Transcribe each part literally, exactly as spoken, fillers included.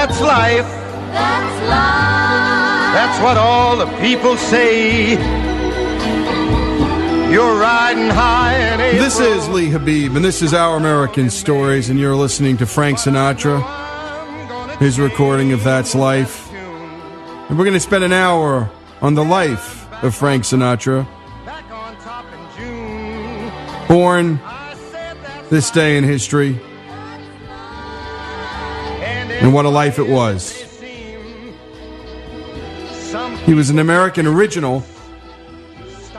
That's life. That's life. That's what all the people say. You're riding high in April. This is Lee Habib, and this is Our American Stories, and you're listening to Frank Sinatra, his recording of That's Life. And we're going to spend an hour on the life of Frank Sinatra, born this day in history, and what a life it was. He was an American original.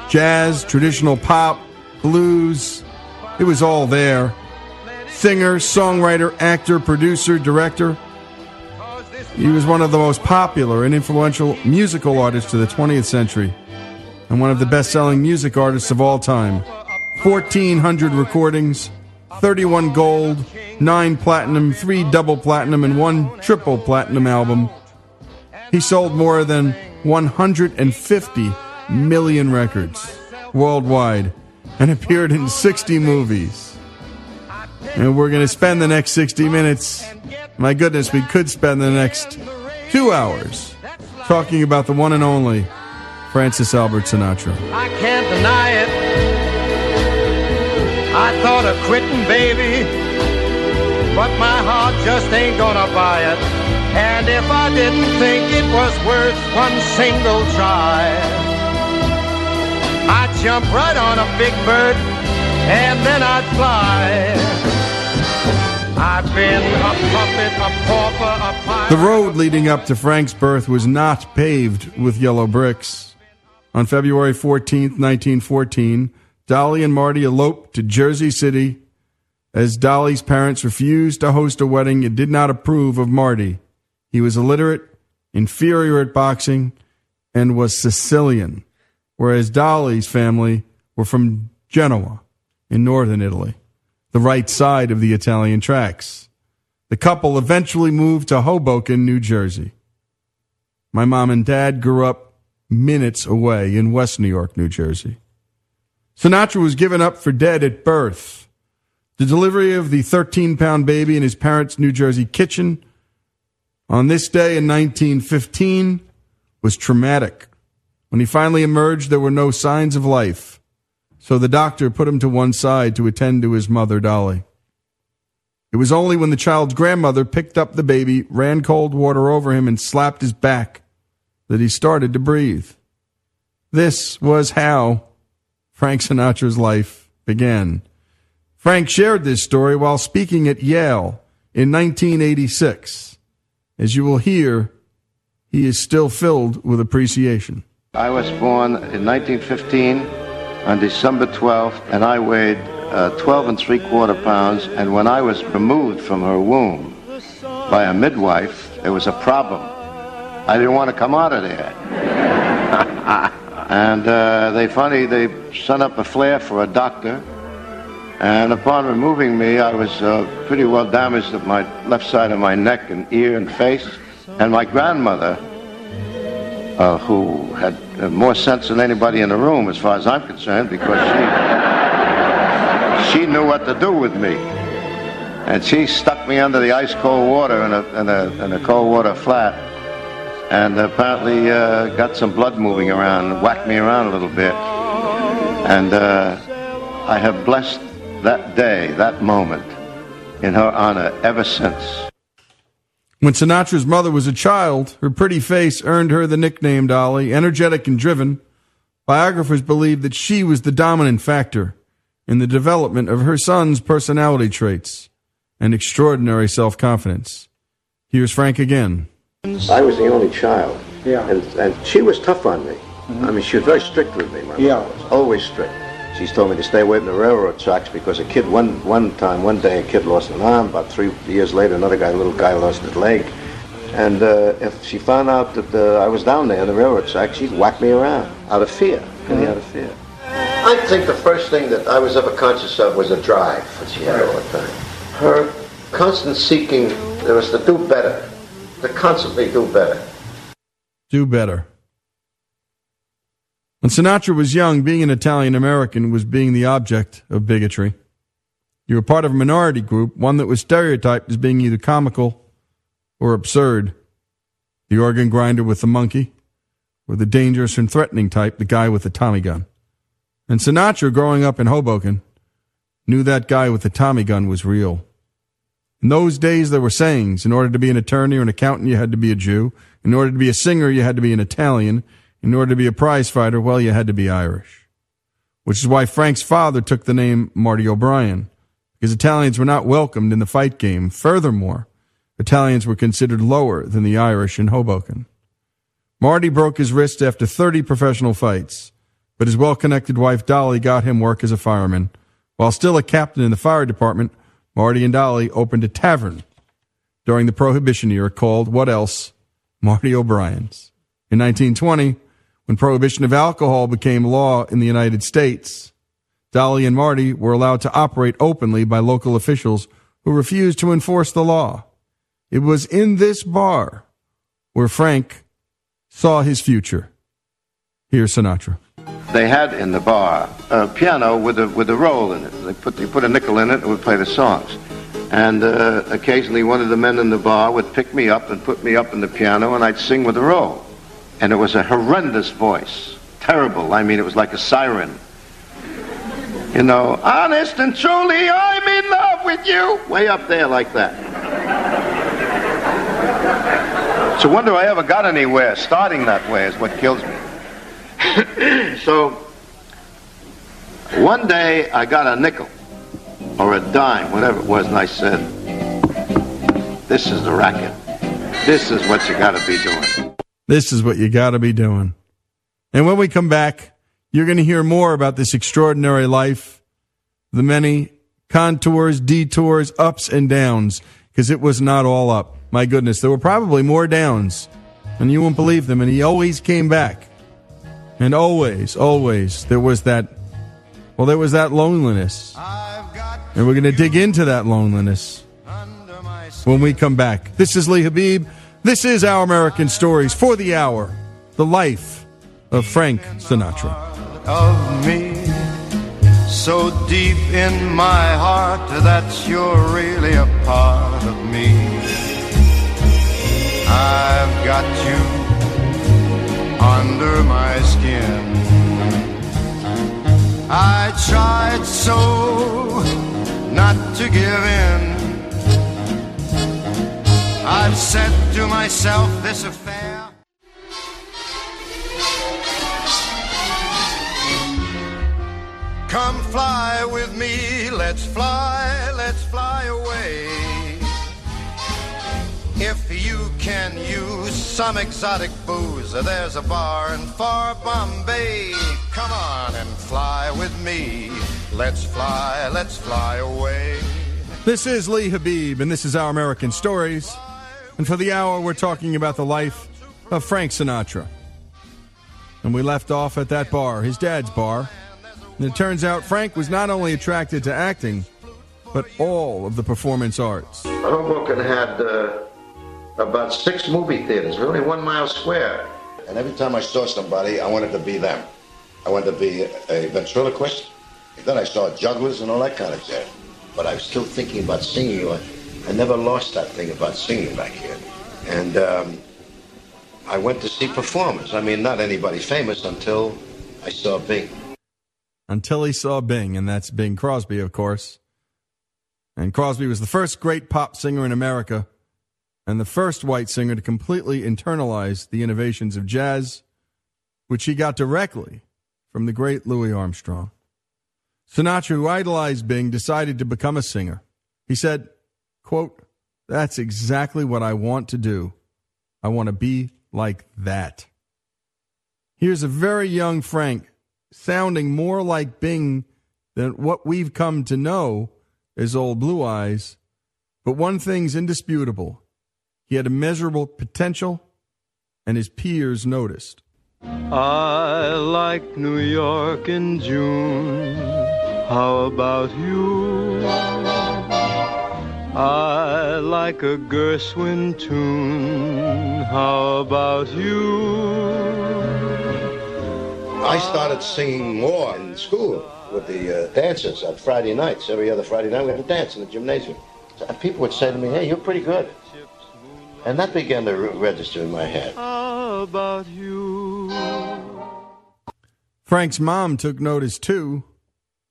Jazz, traditional pop, blues, it was all there. Singer, songwriter, actor, producer, director. He was one of the most popular and influential musical artists of the twentieth century, and one of the best-selling music artists of all time. fourteen hundred recordings, thirty-one gold, nine platinum, three double platinum, and one triple platinum album. He sold more than one hundred fifty million records worldwide and appeared in sixty movies. And we're going to spend the next sixty minutes, my goodness, we could spend the next two hours talking about the one and only Francis Albert Sinatra. I can't deny it. I thought of quitting, baby, but my heart just ain't gonna buy it. And if I didn't think it was worth one single try, I'd jump right on a big bird and then I'd fly. I've been a puppet, a pauper, a pirate. The road leading up to Frank's birth was not paved with yellow bricks. On February fourteenth, nineteen fourteen, Dolly and Marty eloped to Jersey City. As Dolly's parents refused to host a wedding and did not approve of Marty. He was illiterate, inferior at boxing, and was Sicilian, whereas Dolly's family were from Genoa in northern Italy, the right side of the Italian tracks. The couple eventually moved to Hoboken, New Jersey. My mom and dad grew up minutes away in West New York, New Jersey. Sinatra was given up for dead at birth. The delivery of the thirteen-pound baby in his parents' New Jersey kitchen on this day in nineteen fifteen was traumatic. When he finally emerged, there were no signs of life, so the doctor put him to one side to attend to his mother, Dolly. It was only when the child's grandmother picked up the baby, ran cold water over him, and slapped his back that he started to breathe. This was how Frank Sinatra's life began. Frank shared this story while speaking at Yale in nineteen eighty-six. As you will hear, he is still filled with appreciation. I was born in nineteen fifteen on December twelfth, and I weighed uh, twelve and three quarter pounds, and when I was removed from her womb by a midwife, it was a problem. I didn't want to come out of there. And uh, they finally, they sent up a flare for a doctor, and upon removing me, I was uh, pretty well damaged at my left side of my neck and ear and face, and my grandmother, Uh, who had uh, more sense than anybody in the room, as far as I'm concerned, because she she knew what to do with me, and she stuck me under the ice cold water in a in a, in a cold water flat, and apparently uh, got some blood moving around, and whacked me around a little bit, and uh, I have blessed that day, that moment, in her honor ever since. When Sinatra's mother was a child, her pretty face earned her the nickname Dolly, energetic and driven. Biographers believe that she was the dominant factor in the development of her son's personality traits and extraordinary self-confidence. Here's Frank again. I was the only child, yeah, and, and she was tough on me. Mm-hmm. I mean, she was very strict with me, my mother yeah. was, always strict. She's told me to stay away from the railroad tracks because a kid, one one time, one day, a kid lost an arm. About three years later, another guy, a little guy, lost his leg. And uh, if she found out that uh, I was down there on the railroad tracks, she'd whack me around out of fear, really out of fear. I think the first thing that I was ever conscious of was a drive that she had all the time. Her constant seeking, there was to do better, to constantly do better. Do better. When Sinatra was young, being an Italian-American was being the object of bigotry. You were part of a minority group, one that was stereotyped as being either comical or absurd. The organ grinder with the monkey, or the dangerous and threatening type, the guy with the Tommy gun. And Sinatra, growing up in Hoboken, knew that guy with the Tommy gun was real. In those days, there were sayings. In order to be an attorney or an accountant, you had to be a Jew. In order to be a singer, you had to be an Italian. In order to be a prize fighter, well, you had to be Irish. Which is why Frank's father took the name Marty O'Brien, because Italians were not welcomed in the fight game. Furthermore, Italians were considered lower than the Irish in Hoboken. Marty broke his wrist after thirty professional fights, but his well-connected wife Dolly got him work as a fireman. While still a captain in the fire department, Marty and Dolly opened a tavern during the Prohibition era called, what else, Marty O'Brien's. In nineteen twenty, when prohibition of alcohol became law in the United States, Dolly and Marty were allowed to operate openly by local officials who refused to enforce the law. It was in this bar where Frank saw his future. Here's Sinatra. They had in the bar a piano with a with a roll in it. They put they put a nickel in it and would play the songs. And uh, occasionally one of the men in the bar would pick me up and put me up in the piano, and I'd sing with the roll. And it was a horrendous voice. Terrible. I mean, it was like a siren. You know, honest and truly, I'm in love with you. Way up there like that. It's a wonder I ever got anywhere. Starting that way is what kills me. So, one day I got a nickel, or a dime, whatever it was, and I said, this is the racket. This is what you gotta be doing. This is what you gotta be doing. And when we come back, you're gonna hear more about this extraordinary life, the many contours, detours, ups and downs, because it was not all up. My goodness, there were probably more downs, and you won't believe them, and he always came back. And always, always, there was that, well, there was that loneliness. And we're going to dig into that loneliness when we come back. This is Lee Habib. This is Our American Stories for the hour, the life of Frank Sinatra. Of me, so deep in my heart that you're really a part of me. I've got you under my skin. I tried so not to give in. I've said to myself, this affair. Come fly with me, let's fly, let's fly away. If you can use some exotic booze, there's a bar in far Bombay. Come on and fly with me. Let's fly, let's fly away. This is Lee Habib, and this is Our American Stories. And for the hour, we're talking about the life of Frank Sinatra. And we left off at that bar, his dad's bar. And it turns out Frank was not only attracted to acting, but all of the performance arts. Hoboken had... Uh... about six movie theaters, really one mile square. And every time I saw somebody, I wanted to be them. I wanted to be a ventriloquist. Then I saw jugglers and all that kind of jazz. But I was still thinking about singing. I never lost that thing about singing back here. And um, I went to see performers. I mean, not anybody famous until I saw Bing. Until he saw Bing, and that's Bing Crosby, of course. And Crosby was the first great pop singer in America, and the first white singer to completely internalize the innovations of jazz, which he got directly from the great Louis Armstrong. Sinatra, who idolized Bing, decided to become a singer. He said, quote, "That's exactly what I want to do. I want to be like that." Here's a very young Frank sounding more like Bing than what we've come to know as Old Blue Eyes. But one thing's indisputable. He had immeasurable potential, and his peers noticed. I like New York in June. How about you? I like a Gershwin tune. How about you? I started singing more in school with the uh, dancers on Friday nights. Every other Friday night we had a dance in the gymnasium. And people would say to me, hey, you're pretty good. And that began to register in my head. How about you? Frank's mom took notice too,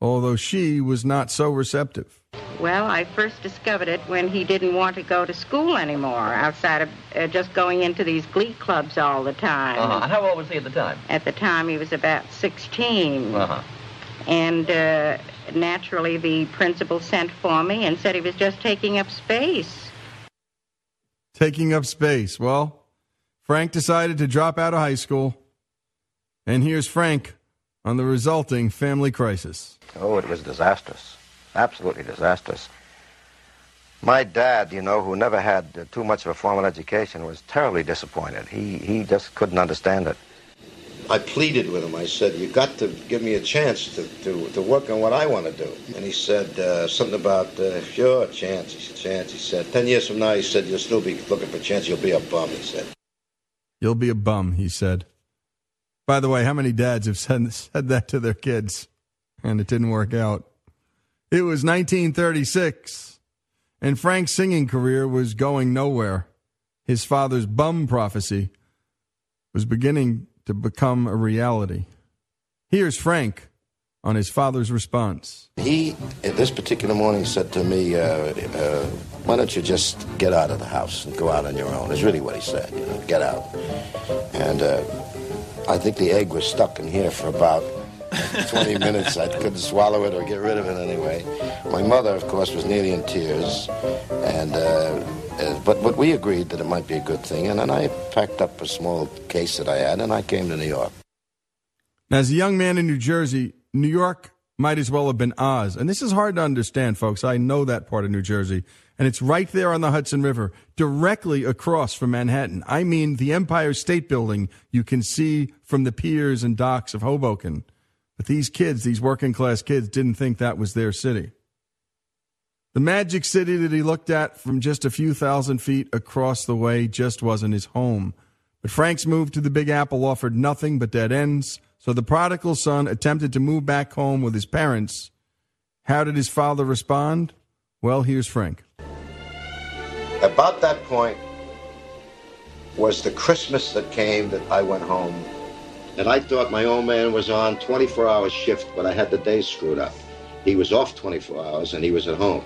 although she was not so receptive. Well, I first discovered it when he didn't want to go to school anymore, outside of uh, just going into these glee clubs all the time. Uh-huh. And how old was he at the time? At the time, he was about sixteen. Uh-huh. And uh, naturally, the principal sent for me and said he was just taking up space. Taking up space. Well, Frank decided to drop out of high school. And here's Frank on the resulting family crisis. Oh, it was disastrous. Absolutely disastrous. My dad, you know, who never had too much of a formal education, was terribly disappointed. He, he just couldn't understand it. I pleaded with him. I said, you got to give me a chance to, to, to work on what I want to do. And he said uh, something about, uh, sure, chance. He said, chance. He said, ten years from now, he said, you'll still be looking for chance. You'll be a bum, he said. You'll be a bum, he said. By the way, how many dads have said, said that to their kids? And it didn't work out. It was nineteen thirty-six, and Frank's singing career was going nowhere. His father's bum prophecy was beginning to become a reality. Here's Frank on his father's response. He, at this particular morning, said to me, uh, uh, why don't you just get out of the house and go out on your own? Is really what he said, you know, get out. And uh, I think the egg was stuck in here for about twenty minutes. I couldn't swallow it or get rid of it anyway. My mother, of course, was nearly in tears, and uh, uh, but, but we agreed that it might be a good thing, and then I packed up a small case that I had, and I came to New York. Now, as a young man in New Jersey, New York might as well have been Oz, and this is hard to understand, folks. I know that part of New Jersey, and it's right there on the Hudson River, directly across from Manhattan. I mean, the Empire State Building you can see from the piers and docks of Hoboken. But these kids, these working-class kids, didn't think that was their city. The magic city that he looked at from just a few thousand feet across the way just wasn't his home. But Frank's move to the Big Apple offered nothing but dead ends, so the prodigal son attempted to move back home with his parents. How did his father respond? Well, here's Frank. About that point was the Christmas that came that I went home. And I thought my old man was on twenty-four hour shift, but I had the days screwed up. He was off twenty-four hours, and he was at home.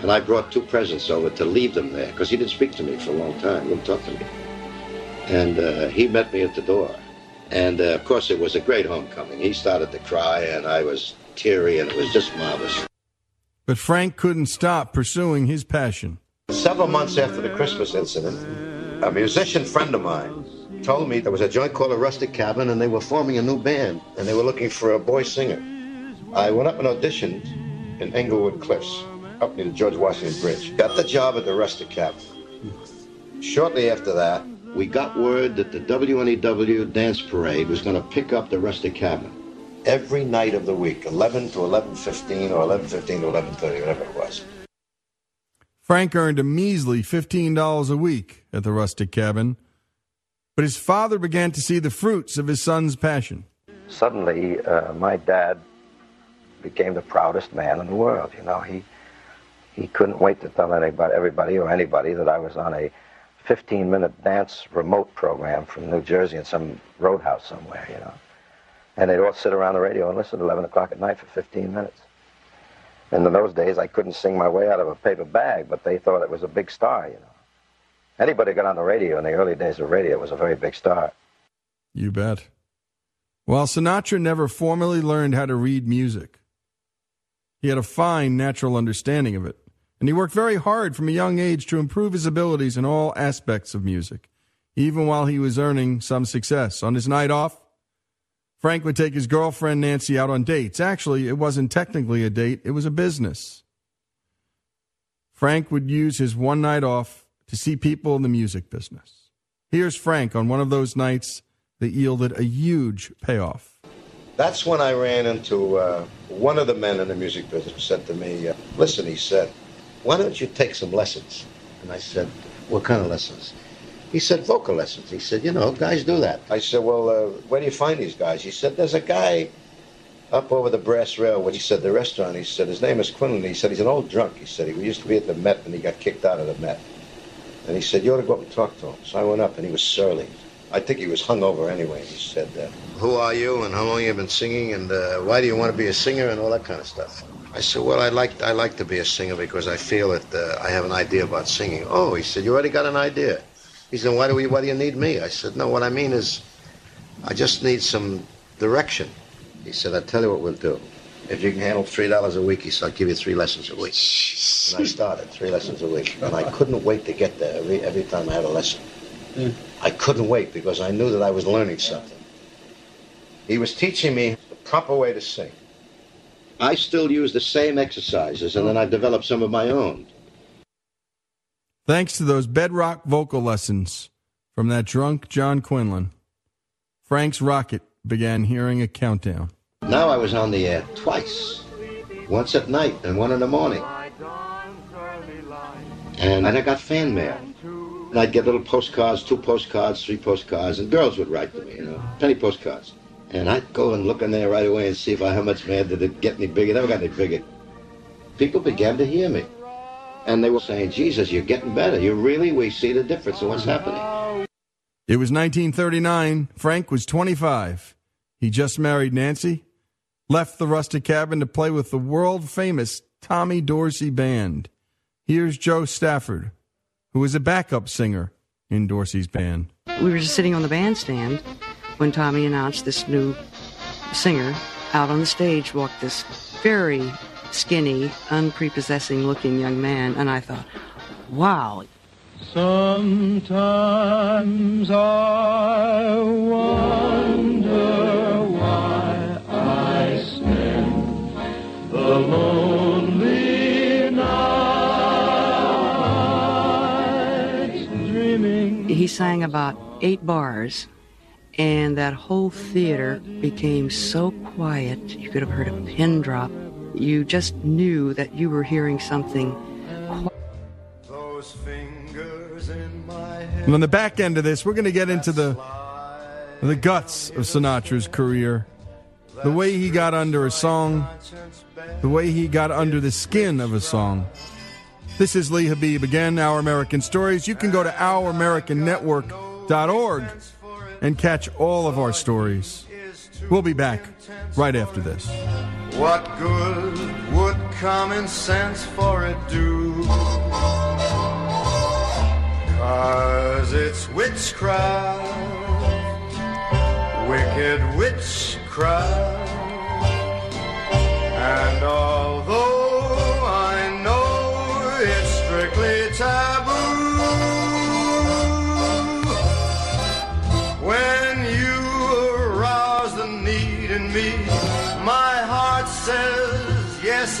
And I brought two presents over to leave them there, because he didn't speak to me for a long time. He wouldn't talk to me. And uh, he met me at the door. And, uh, of course, it was a great homecoming. He started to cry, and I was teary, and it was just marvelous. But Frank couldn't stop pursuing his passion. Several months after the Christmas incident, a musician friend of mine told me there was a joint called a Rustic Cabin, and they were forming a new band, and they were looking for a boy singer. I went up and auditioned in Englewood Cliffs, up near the George Washington Bridge. Got the job at the Rustic Cabin. Shortly after that, we got word that the W N E W dance parade was going to pick up the Rustic Cabin every night of the week, eleven to eleven fifteen or eleven fifteen to eleven thirty, whatever it was. Frank earned a measly fifteen dollars a week at the Rustic Cabin. But his father began to see the fruits of his son's passion. Suddenly, uh, my dad became the proudest man in the world. You know, he he couldn't wait to tell anybody, everybody or anybody that I was on a fifteen minute dance remote program from New Jersey in some roadhouse somewhere, you know. And they'd all sit around the radio and listen at eleven o'clock at night for fifteen minutes. And in those days, I couldn't sing my way out of a paper bag, but they thought it was a big star, you know. Anybody got on the radio in the early days of radio was a very big star. You bet. While Sinatra never formally learned how to read music, he had a fine natural understanding of it, and he worked very hard from a young age to improve his abilities in all aspects of music, even while he was earning some success. On his night off, Frank would take his girlfriend Nancy out on dates. Actually, it wasn't technically a date, it was a business. Frank would use his one night off to see people in the music business. Here's Frank on one of those nights that yielded a huge payoff. That's when I ran into uh, one of the men in the music business who said to me, uh, listen, he said, why don't you take some lessons? And I said, what kind of lessons? He said, vocal lessons. He said, you know, guys do that. I said, well, uh, where do you find these guys? He said, there's a guy up over the brass rail, which he said, the restaurant. He said, his name is Quinlan. He said, he's an old drunk. He said, he used to be at the Met, and he got kicked out of the Met. And he said, you ought to go up and talk to him. So I went up, and he was surly. I think he was hungover anyway, and he said, uh, who are you, and how long you been singing, and uh, why do you want to be a singer, and all that kind of stuff. I said, well, I like, I like to be a singer because I feel that uh, I have an idea about singing. Oh, he said, you already got an idea. He said, why do, we, why do you need me? I said, no, what I mean is I just need some direction. He said, I'll tell you what we'll do. If you can handle three dollars a week, he said, I'll give you three lessons a week. And I started three lessons a week, and I couldn't wait to get there every, every time I had a lesson. Mm. I couldn't wait because I knew that I was learning something. He was teaching me the proper way to sing. I still use the same exercises, and then I developed some of my own. Thanks to those bedrock vocal lessons from that drunk John Quinlan, Frank's rocket began hearing a countdown. Now I was on the air twice, once at night and one in the morning. And I got fan mail. And I'd get little postcards, two postcards, three postcards, and girls would write to me, you know, penny postcards. And I'd go and look in there right away and see if I, how much man did it get any bigger. It never got any bigger. People began to hear me. And they were saying, Jesus, you're getting better. You really, we see the difference in what's happening. It was nineteen thirty-nine. Frank was twenty-five. He just married Nancy, left the Rustic Cabin to play with the world-famous Tommy Dorsey Band. Here's Joe Stafford, who was a backup singer in Dorsey's band. We were just sitting on the bandstand when Tommy announced this new singer. Out on the stage walked this very skinny, unprepossessing-looking young man, and I thought, wow. Sometimes I wonder why I spend the lonely nights dreaming. He sang about eight bars, and that whole theater became so quiet you could have heard a pin drop. You just knew that you were hearing something. Those fingers in my head. And on the back end of this, we're going to get into the the guts of Sinatra's career, the way he got under a song, the way he got under the skin of a song. This is Lee Habib again, Our American Stories. You can go to our american network dot org and catch all of our stories. We'll be back right after this. What good would common sense for it do? 'Cause it's witchcraft, wicked witchcraft. And although I know it's strictly taboo, when you arouse the need in me, my heart says yes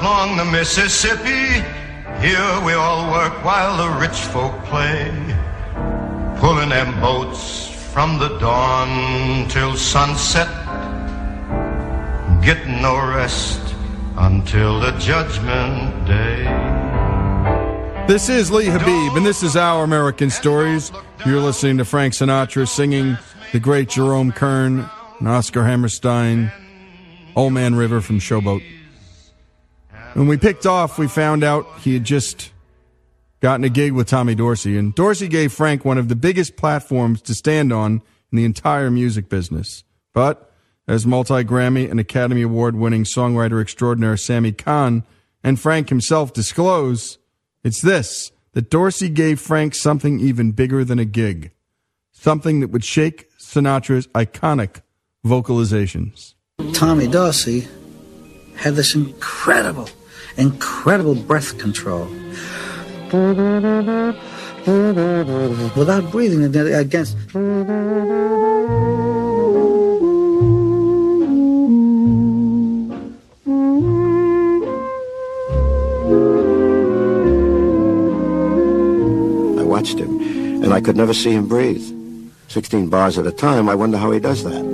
Along the Mississippi, here we all work while the rich folk play, pulling them boats from the dawn till sunset, getting no rest until the judgment day. This is Lee Habib, and this is Our American Stories. You're listening to Frank Sinatra singing the great Jerome Kern and Oscar Hammerstein, Old Man River from Showboat. When we picked off, we found out he had just gotten a gig with Tommy Dorsey, and Dorsey gave Frank one of the biggest platforms to stand on in the entire music business. But as multi-Grammy and Academy Award-winning songwriter extraordinaire Sammy Kahn and Frank himself disclose, it's this, that Dorsey gave Frank something even bigger than a gig, something that would shake Sinatra's iconic vocalizations. Tommy Dorsey had this incredible, incredible breath control. Without breathing against... I watched him, and I could never see him breathe. Sixteen bars at a time, I wonder how he does that.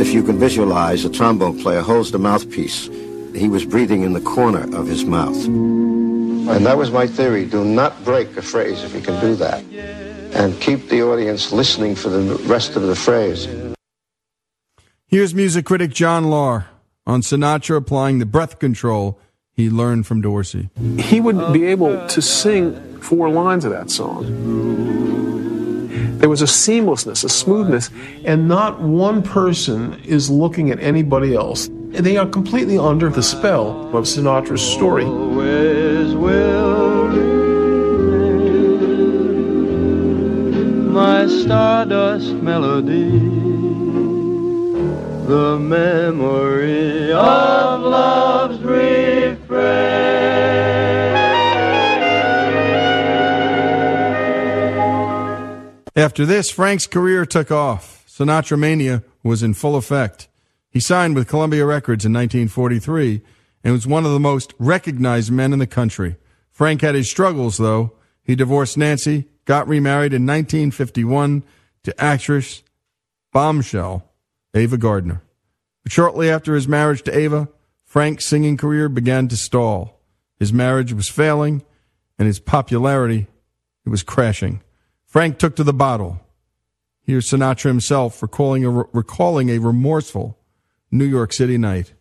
If you can visualize, a trombone player holds the mouthpiece. He was breathing in the corner of his mouth. And that was my theory. Do not break a phrase if you can do that. And keep the audience listening for the rest of the phrase. Here's music critic John Lahr on Sinatra applying the breath control he learned from Dorsey. He would be able to sing four lines of that song. There was a seamlessness, a smoothness, and not one person is looking at anybody else. They are completely under the spell of Sinatra's story. Always will renew my stardust melody, the memory of love's refrain. After this, Frank's career took off. Sinatra Mania was in full effect. He signed with Columbia Records in nineteen forty-three and was one of the most recognized men in the country. Frank had his struggles, though. He divorced Nancy, got remarried in nineteen fifty-one to actress bombshell Ava Gardner. But shortly after his marriage to Ava, Frank's singing career began to stall. His marriage was failing, and his popularity it was crashing. Frank took to the bottle. Here's Sinatra himself recalling a, recalling a remorseful New York City night.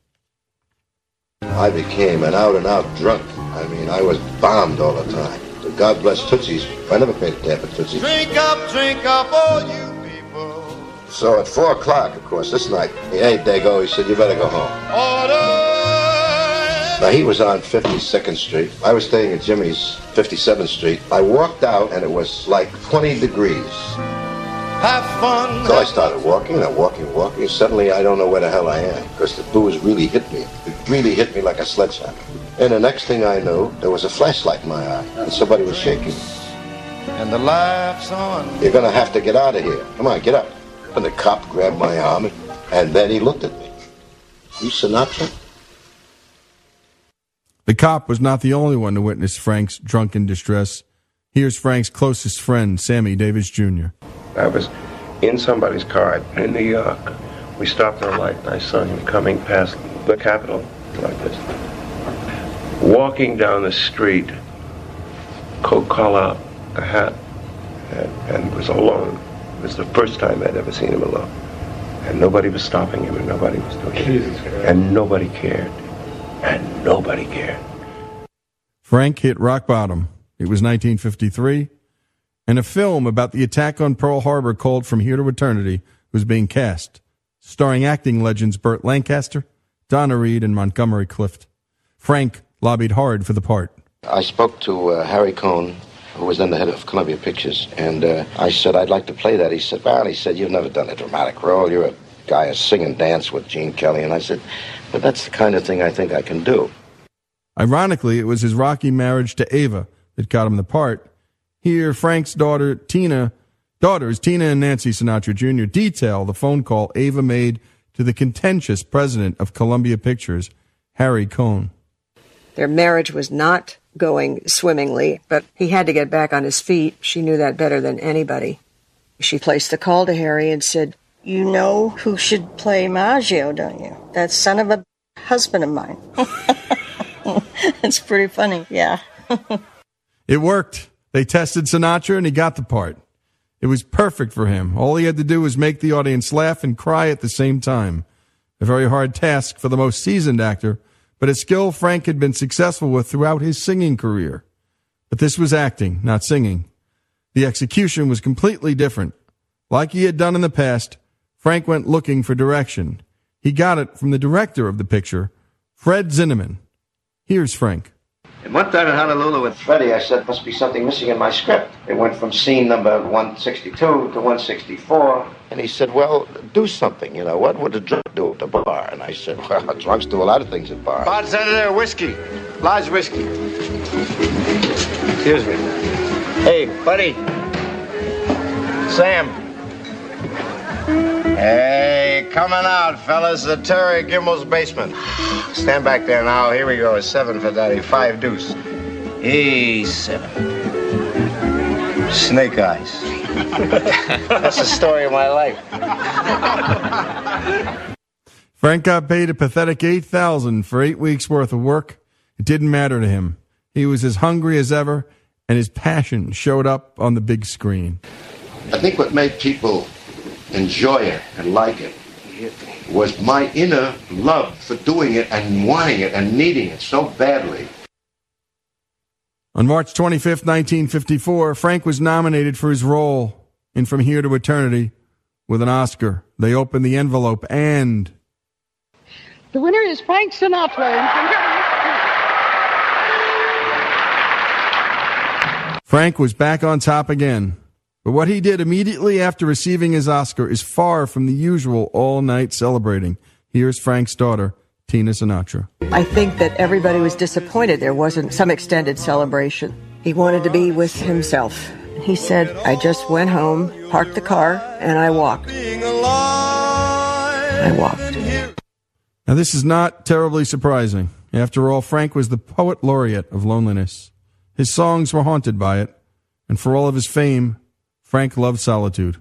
I became an out-and-out drunk. I mean, I was bombed all the time. But God bless Tootsies. I never paid a damn for Tootsies. Drink up, drink up, all you people. So at four o'clock, of course, this night, he ain't dago. He said, you better go home. Order! Now, he was on fifty-second street. I was staying at Jimmy's. fifty-seventh street. I walked out and it was like twenty degrees. Have fun. So I started walking and walking, walking. Suddenly I don't know where the hell I am because the booze really hit me. It really hit me like a sledgehammer. And the next thing I knew, there was a flashlight in my eye and somebody was shaking. And the laughs on. You're going to have to get out of here. Come on, get up. And the cop grabbed my arm and then he looked at me. You Sinatra? The cop was not the only one to witness Frank's drunken distress. Here's Frank's closest friend, Sammy Davis Junior I was in somebody's car in New York. We stopped at a light and I saw him coming past the Capitol like this. Walking down the street, coat collar, a hat, and, and was alone. It was the first time I'd ever seen him alone. And nobody was stopping him and nobody was doing anything. And nobody cared. And nobody cared. Frank hit rock bottom. It was nineteen fifty-three, and a film about the attack on Pearl Harbor called From Here to Eternity was being cast, starring acting legends Burt Lancaster, Donna Reed, and Montgomery Clift. Frank lobbied hard for the part. I spoke to uh, Harry Cohn, who was then the head of Columbia Pictures, and uh, I said, I'd like to play that. He said, well, he said, you've never done a dramatic role. You're a guy a sing and dance with Gene Kelly. And I said, but that's the kind of thing I think I can do. Ironically, it was his rocky marriage to Ava that got him the part. Here, Frank's daughter, Tina, daughters, Tina and Nancy Sinatra Junior detail the phone call Ava made to the contentious president of Columbia Pictures, Harry Cohn. Their marriage was not going swimmingly, but he had to get back on his feet. She knew that better than anybody. She placed the call to Harry and said, you know who should play Maggio, don't you? That son of a husband of mine. It's pretty funny, yeah. It worked. They tested Sinatra and he got the part. It was perfect for him. All he had to do was make the audience laugh and cry at the same time. A very hard task for the most seasoned actor, but a skill Frank had been successful with throughout his singing career. But this was acting, not singing. The execution was completely different. Like he had done in the past, Frank went looking for direction. He got it from the director of the picture, Fred Zinnemann. Here's Frank. And one time in Honolulu with Freddie, I said, must be something missing in my script. It went from scene number one sixty-two to one sixty-four. And he said, well, do something, you know. What would a drunk do at the bar? And I said, well, drunks do a lot of things at bars. Bartender, whiskey. Large whiskey. Excuse me. Hey, buddy. Sam. Hey, coming out, fellas, the Terry Gimbel's basement. Stand back there now. Here we go. A seven for Daddy. Five deuce. E seven. Snake eyes. That's the story of my life. Frank got paid a pathetic eight thousand dollars for eight weeks' worth of work. It didn't matter to him. He was as hungry as ever, and his passion showed up on the big screen. I think what made people enjoy it and like it was my inner love for doing it and wanting it and needing it so badly. On March twenty-fifth, nineteen fifty-four, Frank was nominated for his role in From Here to Eternity with an Oscar. They opened the envelope and... the winner is Frank Sinatra. Frank was back on top again. But what he did immediately after receiving his Oscar is far from the usual all-night celebrating. Here's Frank's daughter, Tina Sinatra. I think that everybody was disappointed there wasn't some extended celebration. He wanted to be with himself. He said, I just went home, parked the car, and I walked. I walked. Now, this is not terribly surprising. After all, Frank was the poet laureate of loneliness. His songs were haunted by it, and for all of his fame, Frank loved solitude.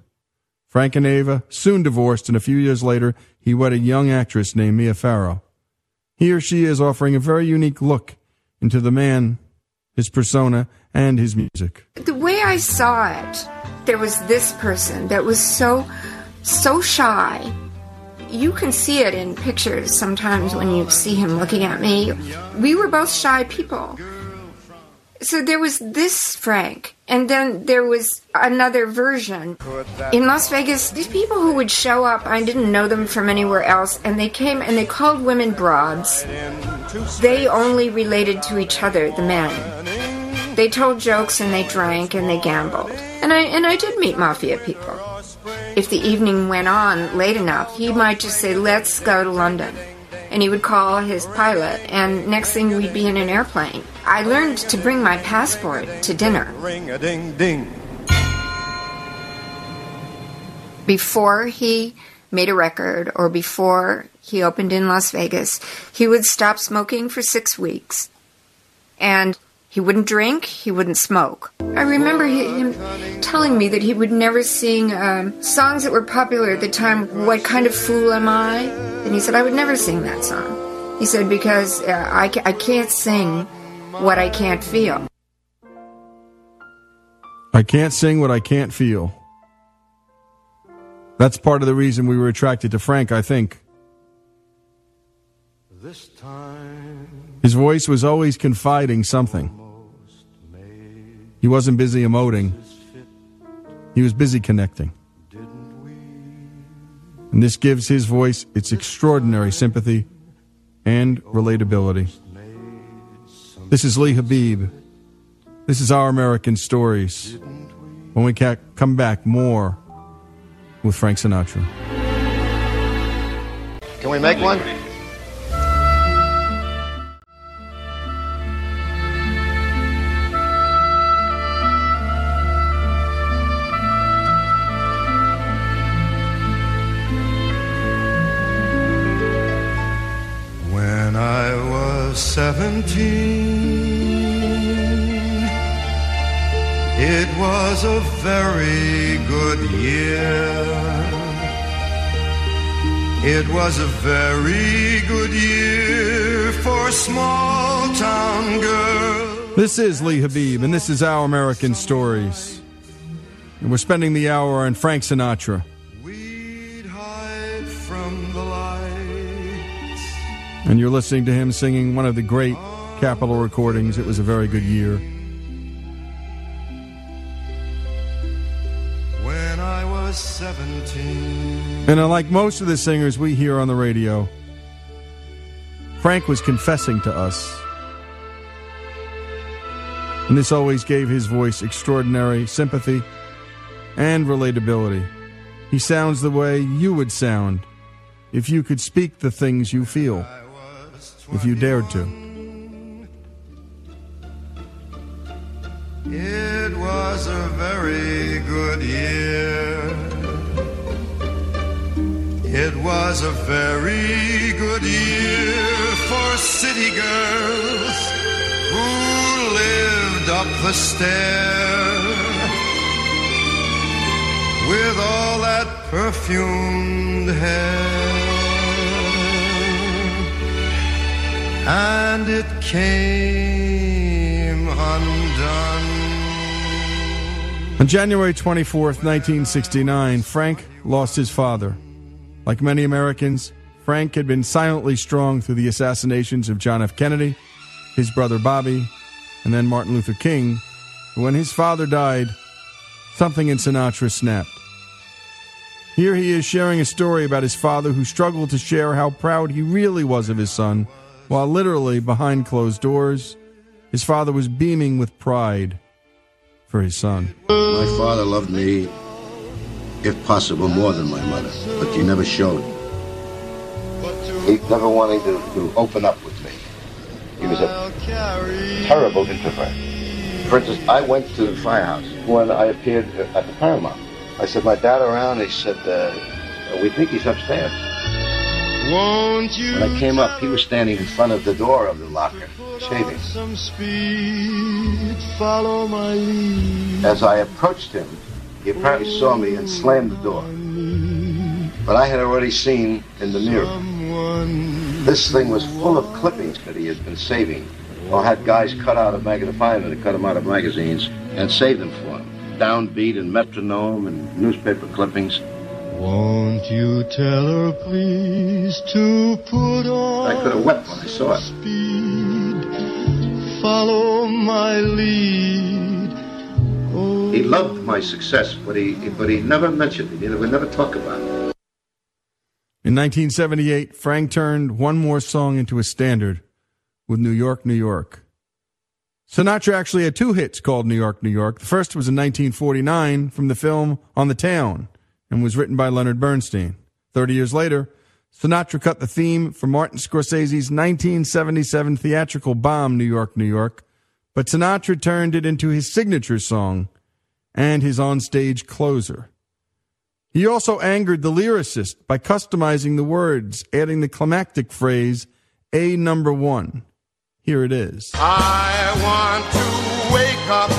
Frank and Ava soon divorced, and a few years later, he wed a young actress named Mia Farrow. Here she is offering a very unique look into the man, his persona, and his music. The way I saw it, there was this person that was so, so shy. You can see it in pictures sometimes when you see him looking at me. We were both shy people. So there was this Frank, and then there was another version. In Las Vegas, these people who would show up, I didn't know them from anywhere else, and they came and they called women broads. They only related to each other, the men. They told jokes, and they drank, and they gambled. And I, and I did meet mafia people. If the evening went on late enough, he might just say, let's go to London. And he would call his pilot, and next thing we'd be in an airplane. I learned to bring my passport to dinner. Ring-a-ding-ding. Before he made a record, or before he opened in Las Vegas, he would stop smoking for six weeks. And he wouldn't drink, he wouldn't smoke. I remember him telling me that he would never sing um, songs that were popular at the time, What Kind of Fool Am I? And he said, I would never sing that song. He said, because uh, I, ca- I can't sing what I can't feel. I can't sing what I can't feel. That's part of the reason we were attracted to Frank, I think. This time, his voice was always confiding something. He wasn't busy emoting. He was busy connecting. And this gives his voice its extraordinary sympathy and relatability. This is Lee Habib. This is Our American Stories. When we come back, more with Frank Sinatra. Can we make one? Seventeen. It was a very good year. It was a very good year for small town girls. This is Lee Habib, and this is Our American Stories. And we're spending the hour on Frank Sinatra. And you're listening to him singing one of the great Capitol recordings. It was a very good year. When I was seventeen. And unlike most of the singers we hear on the radio, Frank was confessing to us. and this always gave his voice extraordinary sympathy and relatability. He sounds the way you would sound if you could speak the things you feel, if you dared to. It was a very good year. It was a very good year for city girls who lived up the stair with all that perfumed hair, and it came undone. On January twenty-fourth, nineteen sixty-nine, Frank lost his father. Like many Americans, Frank had been silently strong through the assassinations of John F. Kennedy, his brother Bobby, and then Martin Luther King. But when his father died, something in Sinatra snapped. Here he is sharing a story about his father who struggled to share how proud he really was of his son, while literally behind closed doors, his father was beaming with pride for his son. My father loved me, if possible, more than my mother, but she never showed. He never wanted to, to open up with me. He was a terrible introvert. For instance, I went to the firehouse when I appeared at the Paramount. I said, "My dad around?" He said, uh, "We think he's upstairs." Won't you? When I came up, he was standing in front of the door of the locker, shaving. Some speed, follow my lead. As I approached him, he apparently saw me and slammed the door. But I had already seen in the mirror. This thing was full of clippings that he had been saving, or had guys cut out of magazines, and cut them out of magazines, and saved them for him. Downbeat and Metronome and newspaper clippings. Won't you tell her, please, to put on I could have wept when I saw it. Speed, follow my lead. Oh, he loved my success, but he but he never mentioned it. He would never talk about it. In nineteen seventy-eight, Frank turned one more song into a standard with New York, New York. Sinatra actually had two hits called New York, New York. The first was in nineteen forty-nine from the film On the Town, and was written by Leonard Bernstein. Thirty years later, Sinatra cut the theme for Martin Scorsese's nineteen seventy-seven theatrical bomb, New York, New York, but Sinatra turned it into his signature song and his onstage closer. He also angered the lyricist by customizing the words, adding the climactic phrase, "A number one." Here it is. I want to wake up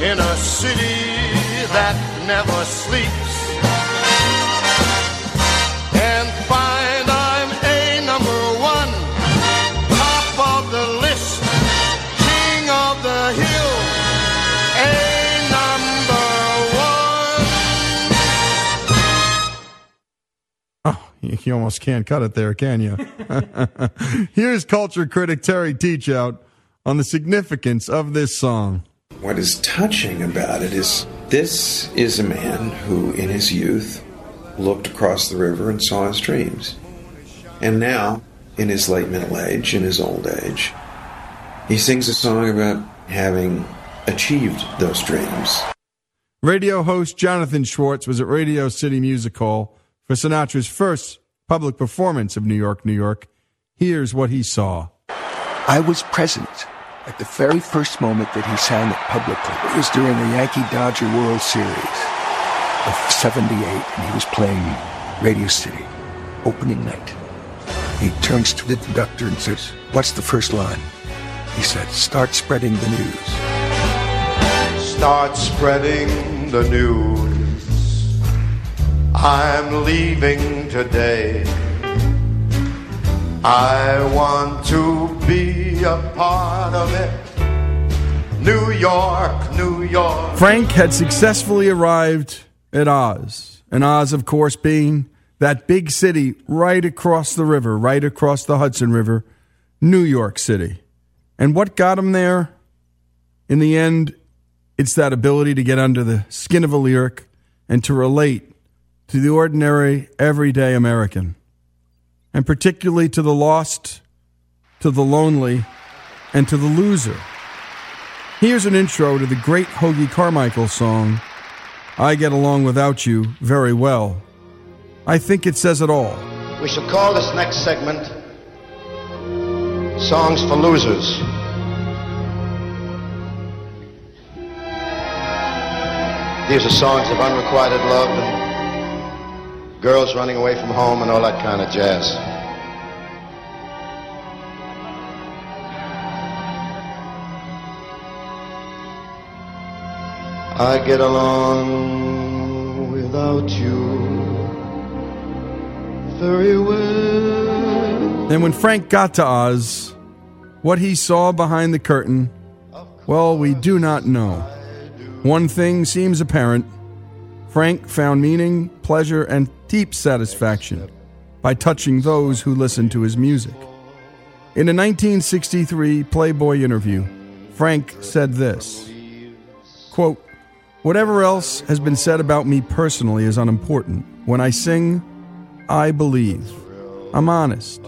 in a city that never sleeps, and find I'm a number one, top of the list, king of the hill, a number one. Oh, you almost can't cut it there, can you? Here's culture critic Terry Teachout on the significance of this song. What is touching about it is this is a man who, in his youth, looked across the river and saw his dreams. And now, in his late middle age, in his old age, he sings a song about having achieved those dreams. Radio host Jonathan Schwartz was at Radio City Music Hall for Sinatra's first public performance of New York, New York. Here's what he saw. I was present at the very first moment that he sang it publicly. It was during the Yankee-Dodger World Series of seventy-eight, and he was playing Radio City, opening night. He turns to the conductor and says, "What's the first line?" He said, "Start spreading the news. Start spreading the news. I'm leaving today. I want to be a part of it. New York, New York." Frank had successfully arrived at Oz. And Oz, of course, being that big city right across the river, right across the Hudson River, New York City. And what got him there? In the end, it's that ability to get under the skin of a lyric and to relate to the ordinary, everyday American, and particularly to the lost, to the lonely, and to the loser. Here's an intro to the great Hoagy Carmichael song, I Get Along Without You Very Well. I think it says it all. We shall call this next segment Songs for Losers. These are songs of unrequited love and girls running away from home and all that kind of jazz. I get along without you very well. And when Frank got to Oz, what he saw behind the curtain, well, we do not know. One thing seems apparent. Frank found meaning, pleasure, and deep satisfaction by touching those who listened to his music. In a nineteen sixty-three Playboy interview, Frank said this, quote, whatever else has been said about me personally is unimportant. When I sing, I believe. I'm honest.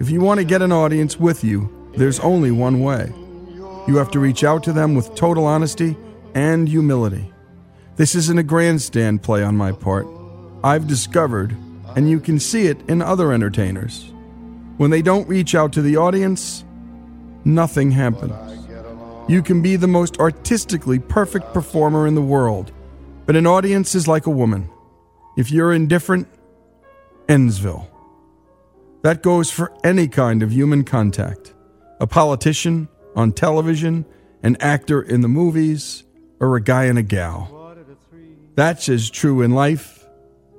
If you want to get an audience with you, there's only one way. You have to reach out to them with total honesty and humility. This isn't a grandstand play on my part. I've discovered, and you can see it in other entertainers, when they don't reach out to the audience, nothing happens. You can be the most artistically perfect performer in the world, but an audience is like a woman. If you're indifferent, Ensville. That goes for any kind of human contact. A politician on television, an actor in the movies, or a guy and a gal. That's as true in life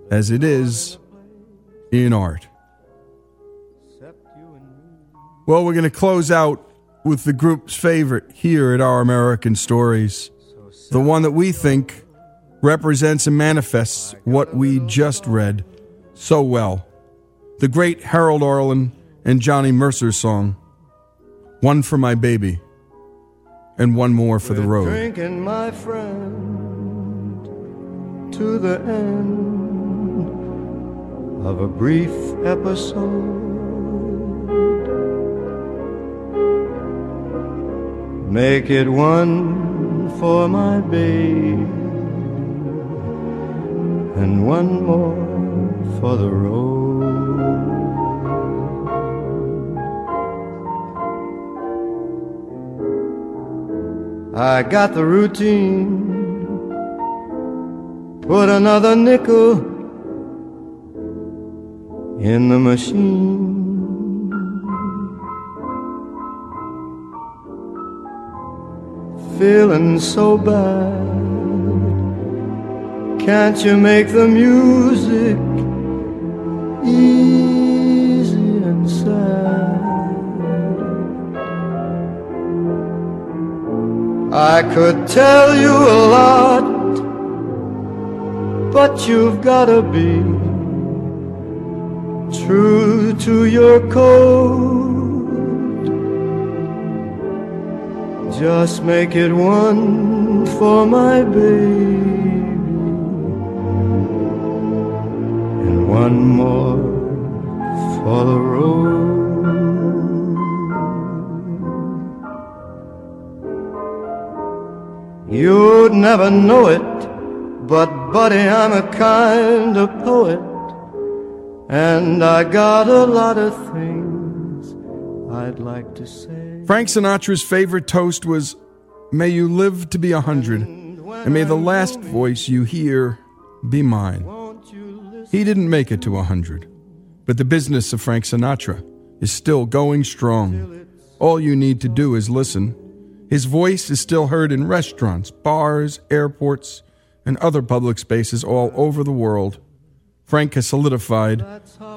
as it is in art. Well, we're going to close out with the group's favorite here at Our American Stories, the one that we think represents and manifests what we just read so well, the great Harold Arlen and Johnny Mercer's song, One for My Baby and One More for the Road. Drinking, my friend, to the end of a brief episode. Make it one for my babe and one more for the road. I got the routine, put another nickel in the machine. Feeling so bad, can't you make the music easy and sad? I could tell you a lot, but you've gotta be true to your code. Just make it one for my baby and one more for the road. You'd never know it, but buddy, I'm a kind of poet, and I got a lot of things I'd like to say. Frank Sinatra's favorite toast was, may you live to be a hundred, and may the last voice you hear be mine. He didn't make it to a hundred, but the business of Frank Sinatra is still going strong. All you need to do is listen. His voice is still heard in restaurants, bars, airports, and other public spaces all over the world. Frank has solidified,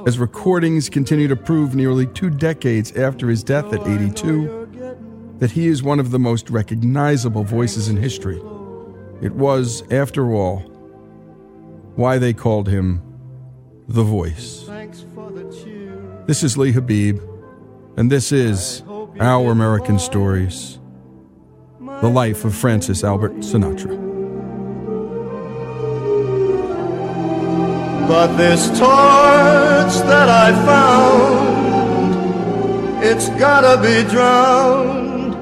as recordings continue to prove nearly two decades after his death at eighty-two, that he is one of the most recognizable voices in history. It was, after all, why they called him The Voice. This is Lee Habib, and this is Our American Stories, the life of Francis Albert Sinatra. But this torch that I found, it's gotta be drowned,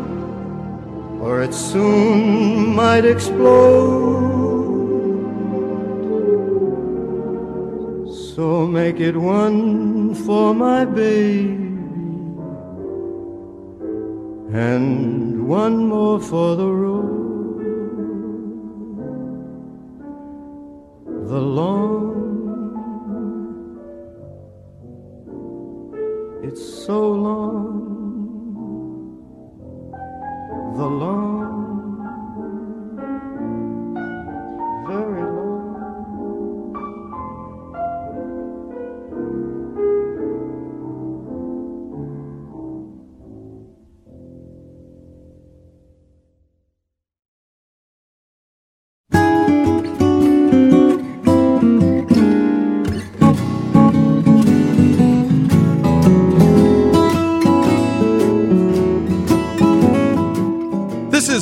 or for it soon might explode. So make it one for my baby, and one more for the road, the long, it's so long, the long, very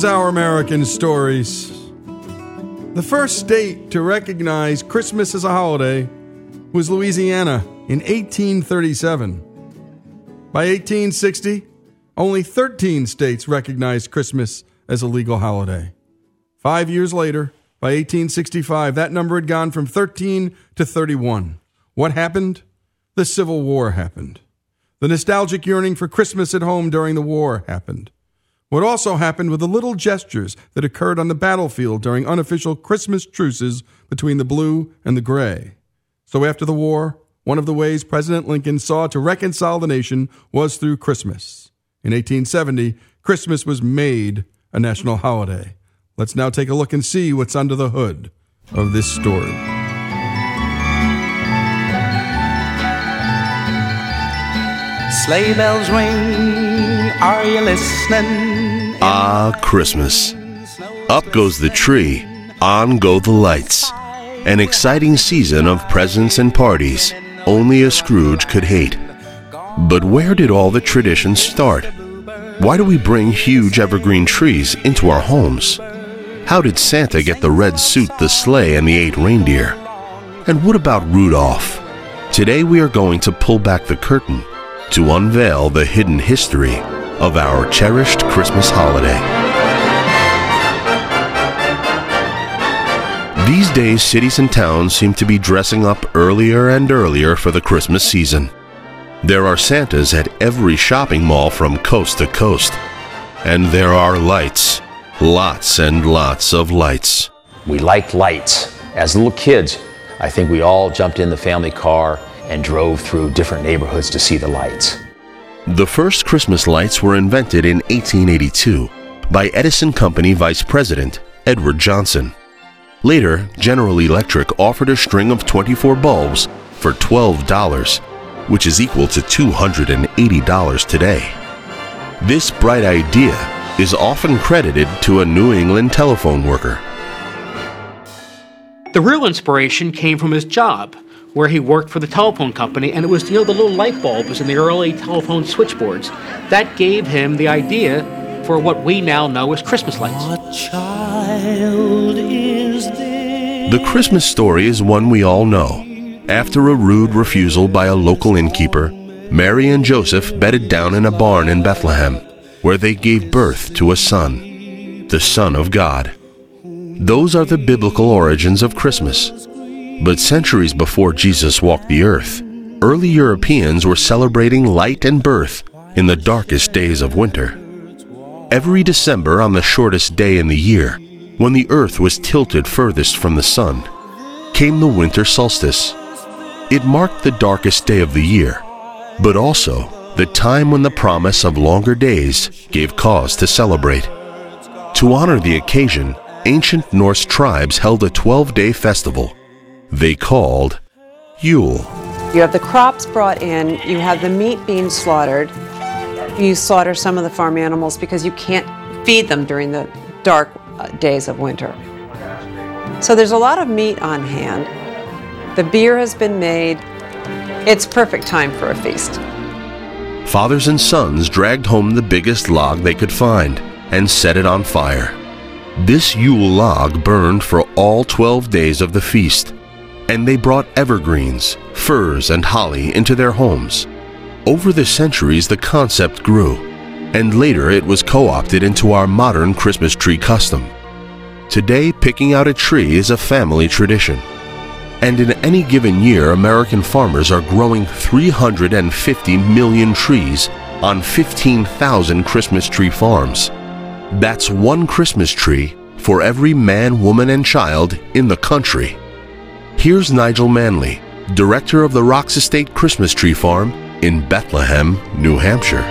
Our American Stories. The first state to recognize Christmas as a holiday was Louisiana in eighteen thirty-seven. By eighteen sixty, only thirteen states recognized Christmas as a legal holiday. Five years later, by eighteen sixty-five, that number had gone from thirteen to thirty-one. What happened? The Civil War happened. The nostalgic yearning for Christmas at home during the war happened. What also happened were the little gestures that occurred on the battlefield during unofficial Christmas truces between the blue and the gray. So after the war, one of the ways President Lincoln saw to reconcile the nation was through Christmas. In eighteen seventy, Christmas was made a national holiday. Let's now take a look and see what's under the hood of this story. Sleigh bells ring, are you listening? Ah, Christmas. Up goes the tree, on go the lights. An exciting season of presents and parties only a Scrooge could hate. But where did all the traditions start? Why do we bring huge evergreen trees into our homes? How did Santa get the red suit, the sleigh, and the eight reindeer? And what about Rudolph? Today we are going to pull back the curtain to unveil the hidden history of our cherished Christmas holiday. These days, cities and towns seem to be dressing up earlier and earlier for the Christmas season. There are Santas at every shopping mall from coast to coast. And there are lights, lots and lots of lights. We liked lights. As little kids, I think we all jumped in the family car and drove through different neighborhoods to see the lights. The first Christmas lights were invented in eighteen eighty-two by Edison Company Vice President Edward Johnson. Later, General Electric offered a string of twenty-four bulbs for twelve dollars, which is equal to two hundred eighty dollars today. This bright idea is often credited to a New England telephone worker. The real inspiration came from his job, where he worked for the telephone company, and it was, you know, the little light bulbs in the early telephone switchboards. That gave him the idea for what we now know as Christmas lights. What child is this? The Christmas story is one we all know. After a rude refusal by a local innkeeper, Mary and Joseph bedded down in a barn in Bethlehem, where they gave birth to a son, the Son of God. Those are the biblical origins of Christmas. But centuries before Jesus walked the earth, early Europeans were celebrating light and birth in the darkest days of winter. Every December, on the shortest day in the year, when the earth was tilted furthest from the sun, came the winter solstice. It marked the darkest day of the year, but also the time when the promise of longer days gave cause to celebrate. To honor the occasion, ancient Norse tribes held a twelve-day festival they called Yule. You have the crops brought in, you have the meat being slaughtered, you slaughter some of the farm animals because you can't feed them during the dark days of winter. So there's a lot of meat on hand. The beer has been made. It's perfect time for a feast. Fathers and sons dragged home the biggest log they could find and set it on fire. This Yule log burned for all twelve days of the feast, and they brought evergreens, firs, and holly into their homes. Over the centuries, the concept grew. and later it was co-opted into our modern Christmas tree custom. Today, picking out a tree is a family tradition. And in any given year, American farmers are growing three hundred fifty million trees on fifteen thousand Christmas tree farms. That's one Christmas tree for every man, woman, and child in the country. Here's Nigel Manley, director of the Rocks Estate Christmas Tree Farm in Bethlehem, New Hampshire.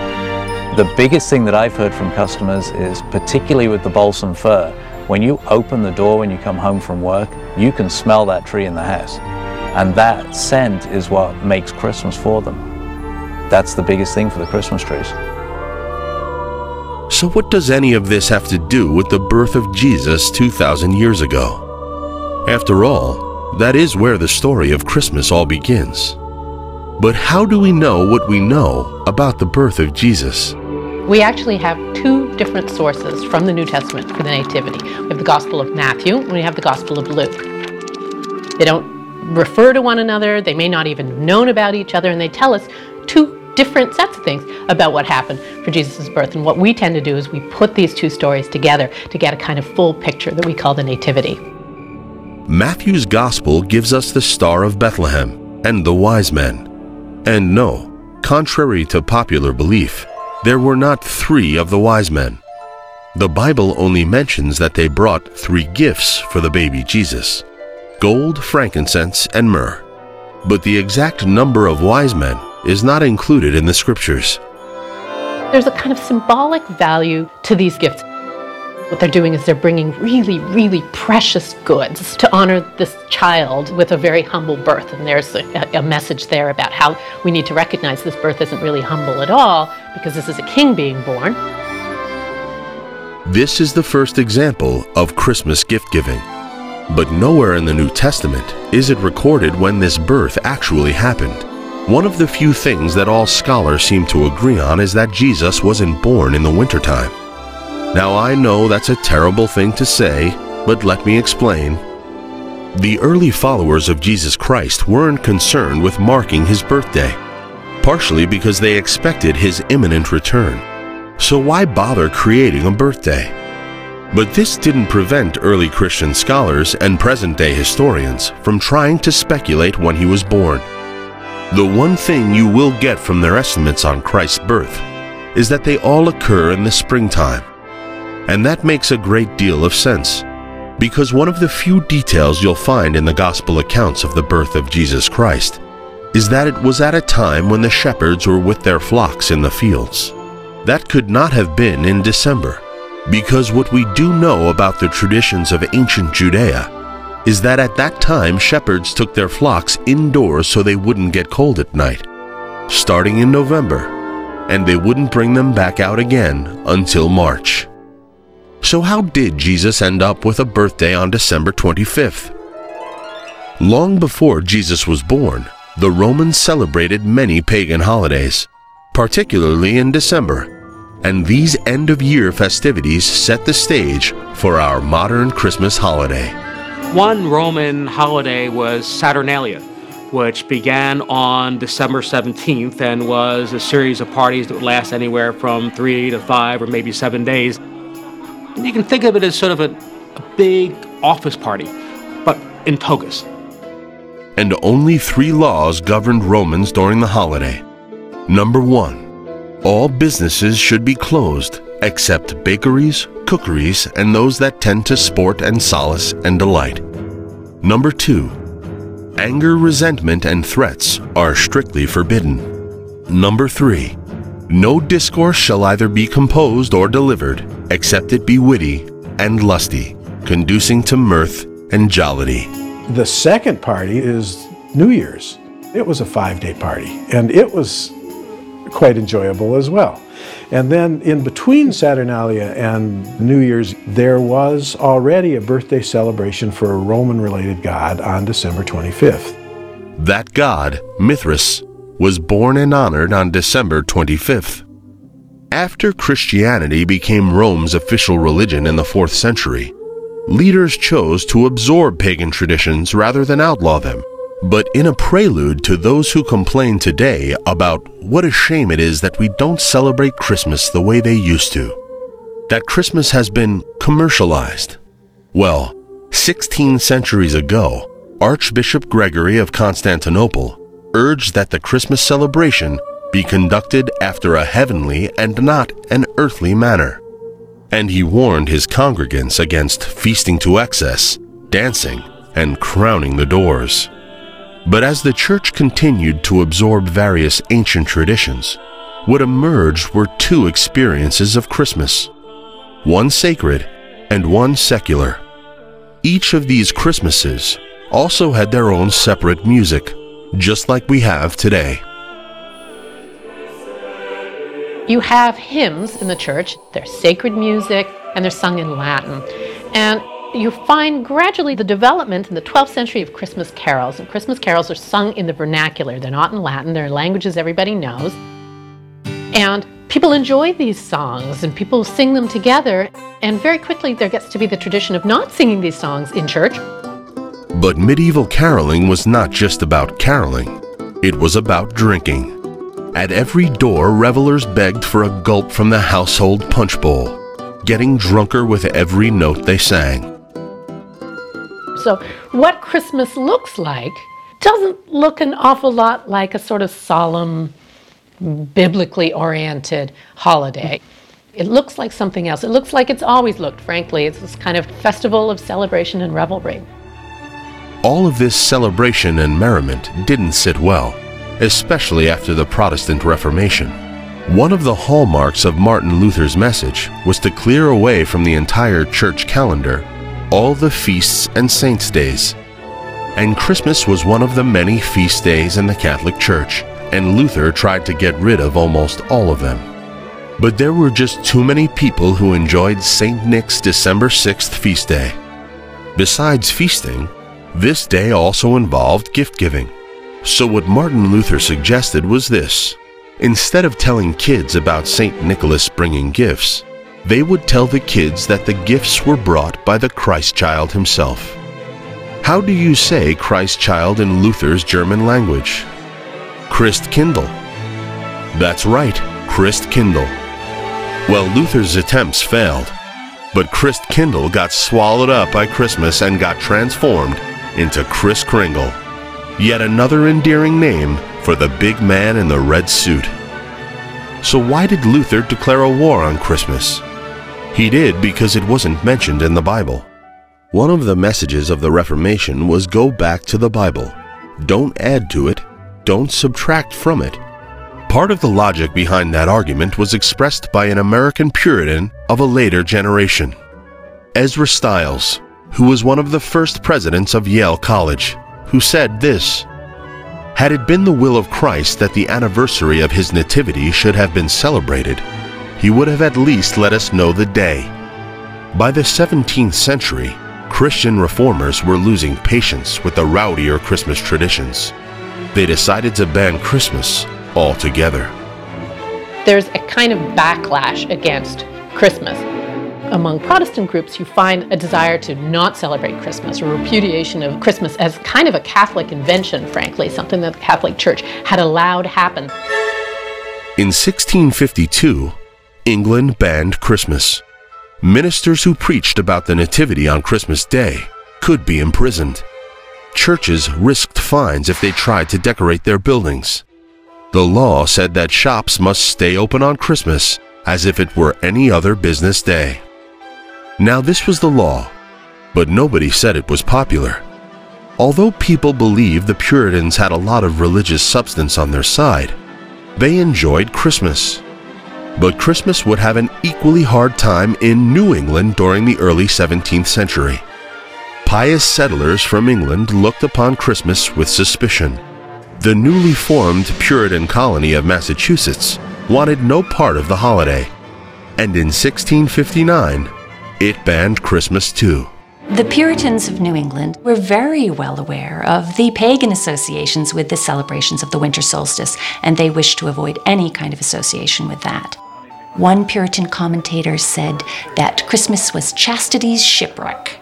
The biggest thing that I've heard from customers is, particularly with the balsam fir, when you open the door when you come home from work, you can smell that tree in the house. And that scent is what makes Christmas for them. That's the biggest thing for the Christmas trees. So what does any of this have to do with the birth of Jesus two thousand years ago? After all, that is where the story of Christmas all begins. But how do we know what we know about the birth of Jesus? We actually have two different sources from the New Testament for the Nativity. We have the Gospel of Matthew, and we have the Gospel of Luke. They don't refer to one another, they may not even have known about each other, and they tell us two different sets of things about what happened for Jesus' birth. And what we tend to do is we put these two stories together to get a kind of full picture that we call the Nativity. Matthew's Gospel gives us the Star of Bethlehem and the wise men. And no, contrary to popular belief, there were not three of the wise men. The Bible only mentions that they brought three gifts for the baby Jesus: gold, frankincense, and myrrh. But the exact number of wise men is not included in the scriptures. There's a kind of symbolic value to these gifts. What they're doing is they're bringing really, really precious goods to honor this child with a very humble birth. And there's a, a message there about how we need to recognize this birth isn't really humble at all, because this is a king being born. This is the first example of Christmas gift giving. But nowhere in the New Testament is it recorded when this birth actually happened. One of the few things that all scholars seem to agree on is that Jesus wasn't born in the wintertime. Now I know that's a terrible thing to say, but let me explain. The early followers of Jesus Christ weren't concerned with marking his birthday, partially because they expected his imminent return. So why bother creating a birthday? But this didn't prevent early Christian scholars and present-day historians from trying to speculate when he was born. The one thing you will get from their estimates on Christ's birth is that they all occur in the springtime. And that makes a great deal of sense, because one of the few details you'll find in the gospel accounts of the birth of Jesus Christ is that it was at a time when the shepherds were with their flocks in the fields. That could not have been in December, because what we do know about the traditions of ancient Judea is that at that time shepherds took their flocks indoors so they wouldn't get cold at night, starting in November, and they wouldn't bring them back out again until March. So how did Jesus end up with a birthday on December twenty-fifth? Long before Jesus was born, the Romans celebrated many pagan holidays, particularly in December, and these end-of-year festivities set the stage for our modern Christmas holiday. One Roman holiday was Saturnalia, which began on December seventeenth and was a series of parties that would last anywhere from three to five or maybe seven days. You can think of it as sort of a, a big office party, but in togas. And only three laws governed Romans during the holiday. Number one, all businesses should be closed except bakeries, cookeries, and those that tend to sport and solace and delight. Number two, anger, resentment, and threats are strictly forbidden. Number three, no discourse shall either be composed or delivered, except it be witty and lusty, conducing to mirth and jollity. The second party is New Year's. It was a five-day party, and it was quite enjoyable as well. And then in between Saturnalia and New Year's, there was already a birthday celebration for a Roman-related god on December twenty-fifth. That god, Mithras, was born and honored on December twenty-fifth. After Christianity became Rome's official religion in the fourth century, leaders chose to absorb pagan traditions rather than outlaw them, but in a prelude to those who complain today about what a shame it is that we don't celebrate Christmas the way they used to, that Christmas has been commercialized. Well, sixteen centuries ago, Archbishop Gregory of Constantinople urged that the Christmas celebration be conducted after a heavenly and not an earthly manner. And he warned his congregants against feasting to excess, dancing, and crowning the doors. But as the church continued to absorb various ancient traditions, what emerged were two experiences of Christmas, one sacred and one secular. Each of these Christmases also had their own separate music, just like we have today. You have hymns in the church, they're sacred music, and they're sung in Latin. And you find gradually the development in the twelfth century of Christmas carols. And Christmas carols are sung in the vernacular. They're not in Latin. They're languages everybody knows. And people enjoy these songs and people sing them together. And very quickly there gets to be the tradition of not singing these songs in church. But medieval caroling was not just about caroling. It was about drinking. At every door, revelers begged for a gulp from the household punch bowl, getting drunker with every note they sang. So what Christmas looks like doesn't look an awful lot like a sort of solemn, biblically oriented holiday. It looks like something else. It looks like it's always looked, frankly. It's this kind of festival of celebration and revelry. All of this celebration and merriment didn't sit well, especially after the Protestant Reformation. One of the hallmarks of Martin Luther's message was to clear away from the entire church calendar all the feasts and saints' days. And Christmas was one of the many feast days in the Catholic Church, and Luther tried to get rid of almost all of them. But there were just too many people who enjoyed Saint Nick's December sixth feast day. Besides feasting, this day also involved gift-giving. So what Martin Luther suggested was this. Instead of telling kids about Saint Nicholas bringing gifts, they would tell the kids that the gifts were brought by the Christ child himself. How do you say Christ child in Luther's German language? Christkindl. That's right, Christkindl. Well, Luther's attempts failed, but Christkindl got swallowed up by Christmas and got transformed into Kris Kringle, yet another endearing name for the big man in the red suit. So why did Luther declare a war on Christmas? He did because it wasn't mentioned in the Bible. One of the messages of the Reformation was go back to the Bible. Don't add to it, don't subtract from it. Part of the logic behind that argument was expressed by an American Puritan of a later generation, Ezra Stiles, who was one of the first presidents of Yale College, who said this: had it been the will of Christ that the anniversary of his nativity should have been celebrated, he would have at least let us know the day. By the seventeenth century, Christian reformers were losing patience with the rowdier Christmas traditions. They decided to ban Christmas altogether. There's a kind of backlash against Christmas. Among Protestant groups, you find a desire to not celebrate Christmas, a repudiation of Christmas as kind of a Catholic invention, frankly, something that the Catholic Church had allowed happen. In sixteen fifty-two, England banned Christmas. Ministers who preached about the Nativity on Christmas Day could be imprisoned. Churches risked fines if they tried to decorate their buildings. The law said that shops must stay open on Christmas as if it were any other business day. Now this was the law, but nobody said it was popular. Although people believed the Puritans had a lot of religious substance on their side, they enjoyed Christmas. But Christmas would have an equally hard time in New England during the early seventeenth century. Pious settlers from England looked upon Christmas with suspicion. The newly formed Puritan colony of Massachusetts wanted no part of the holiday, and in sixteen fifty-nine, it banned Christmas too. The Puritans of New England were very well aware of the pagan associations with the celebrations of the winter solstice, and they wished to avoid any kind of association with that. One Puritan commentator said that Christmas was chastity's shipwreck.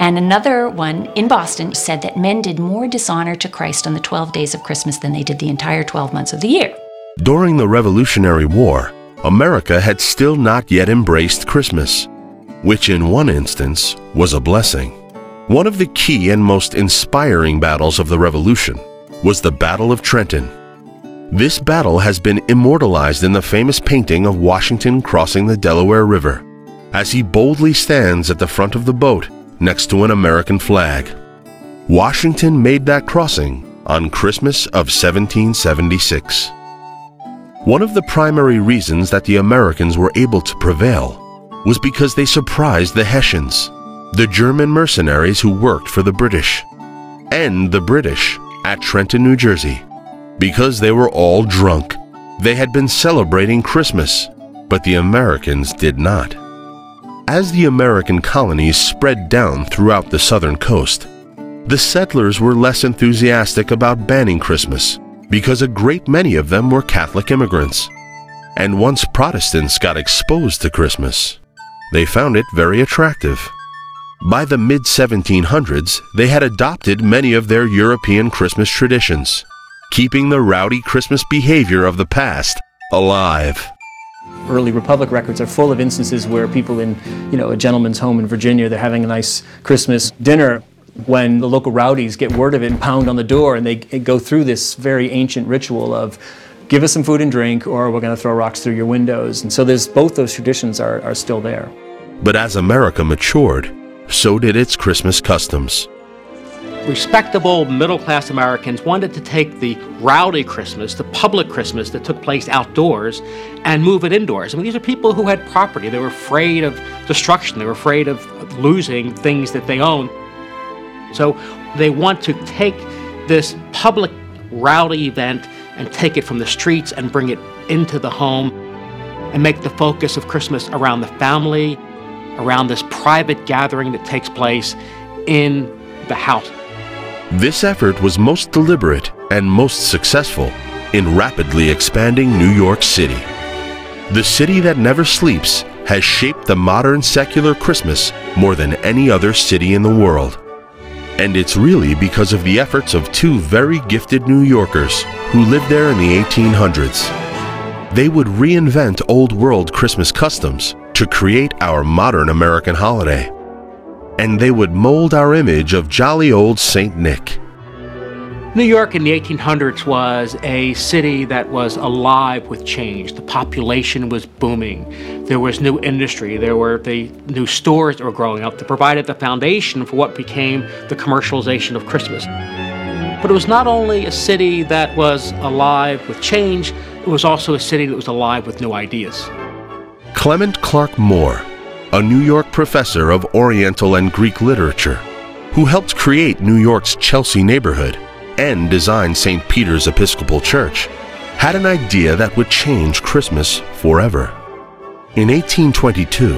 And another one in Boston said that men did more dishonor to Christ on the twelve days of Christmas than they did the entire twelve months of the year. During the Revolutionary War, America had still not yet embraced Christmas, which in one instance was a blessing. One of the key and most inspiring battles of the Revolution was the Battle of Trenton. This battle has been immortalized in the famous painting of Washington crossing the Delaware River, as he boldly stands at the front of the boat next to an American flag. Washington made that crossing on Christmas of seventeen seventy-six. One of the primary reasons that the Americans were able to prevail was because they surprised the Hessians, the German mercenaries who worked for the British, and the British at Trenton, New Jersey, because they were all drunk. They had been celebrating Christmas, but the Americans did not. As the American colonies spread down throughout the southern coast, the settlers were less enthusiastic about banning Christmas because a great many of them were Catholic immigrants. And once Protestants got exposed to Christmas, they found it very attractive. By the mid seventeen hundreds, they had adopted many of their European Christmas traditions, keeping the rowdy Christmas behavior of the past alive. Early Republic records are full of instances where people in, you know, a gentleman's home in Virginia, they're having a nice Christmas dinner when the local rowdies get word of it and pound on the door, and they go through this very ancient ritual of give us some food and drink or we're going to throw rocks through your windows. And so there's both those traditions are, are still there. But as America matured, so did its Christmas customs. Respectable middle-class Americans wanted to take the rowdy Christmas, the public Christmas that took place outdoors, and move it indoors. I mean, these are people who had property. They were afraid of destruction. They were afraid of losing things that they owned. So they want to take this public rowdy event and take it from the streets and bring it into the home and make the focus of Christmas around the family, around this private gathering that takes place in the house. This effort was most deliberate and most successful in rapidly expanding New York City. The city that never sleeps has shaped the modern secular Christmas more than any other city in the world. And it's really because of the efforts of two very gifted New Yorkers who lived there in the eighteen hundreds. They would reinvent old world Christmas customs to create our modern American holiday. And they would mold our image of jolly old Saint Nick. New York in the eighteen hundreds was a city that was alive with change. The population was booming. There was new industry. There were the new stores that were growing up that provided the foundation for what became the commercialization of Christmas. But it was not only a city that was alive with change, it was also a city that was alive with new ideas. Clement Clark Moore, a New York professor of Oriental and Greek literature, who helped create New York's Chelsea neighborhood and design Saint Peter's Episcopal Church, had an idea that would change Christmas forever. In eighteen twenty-two,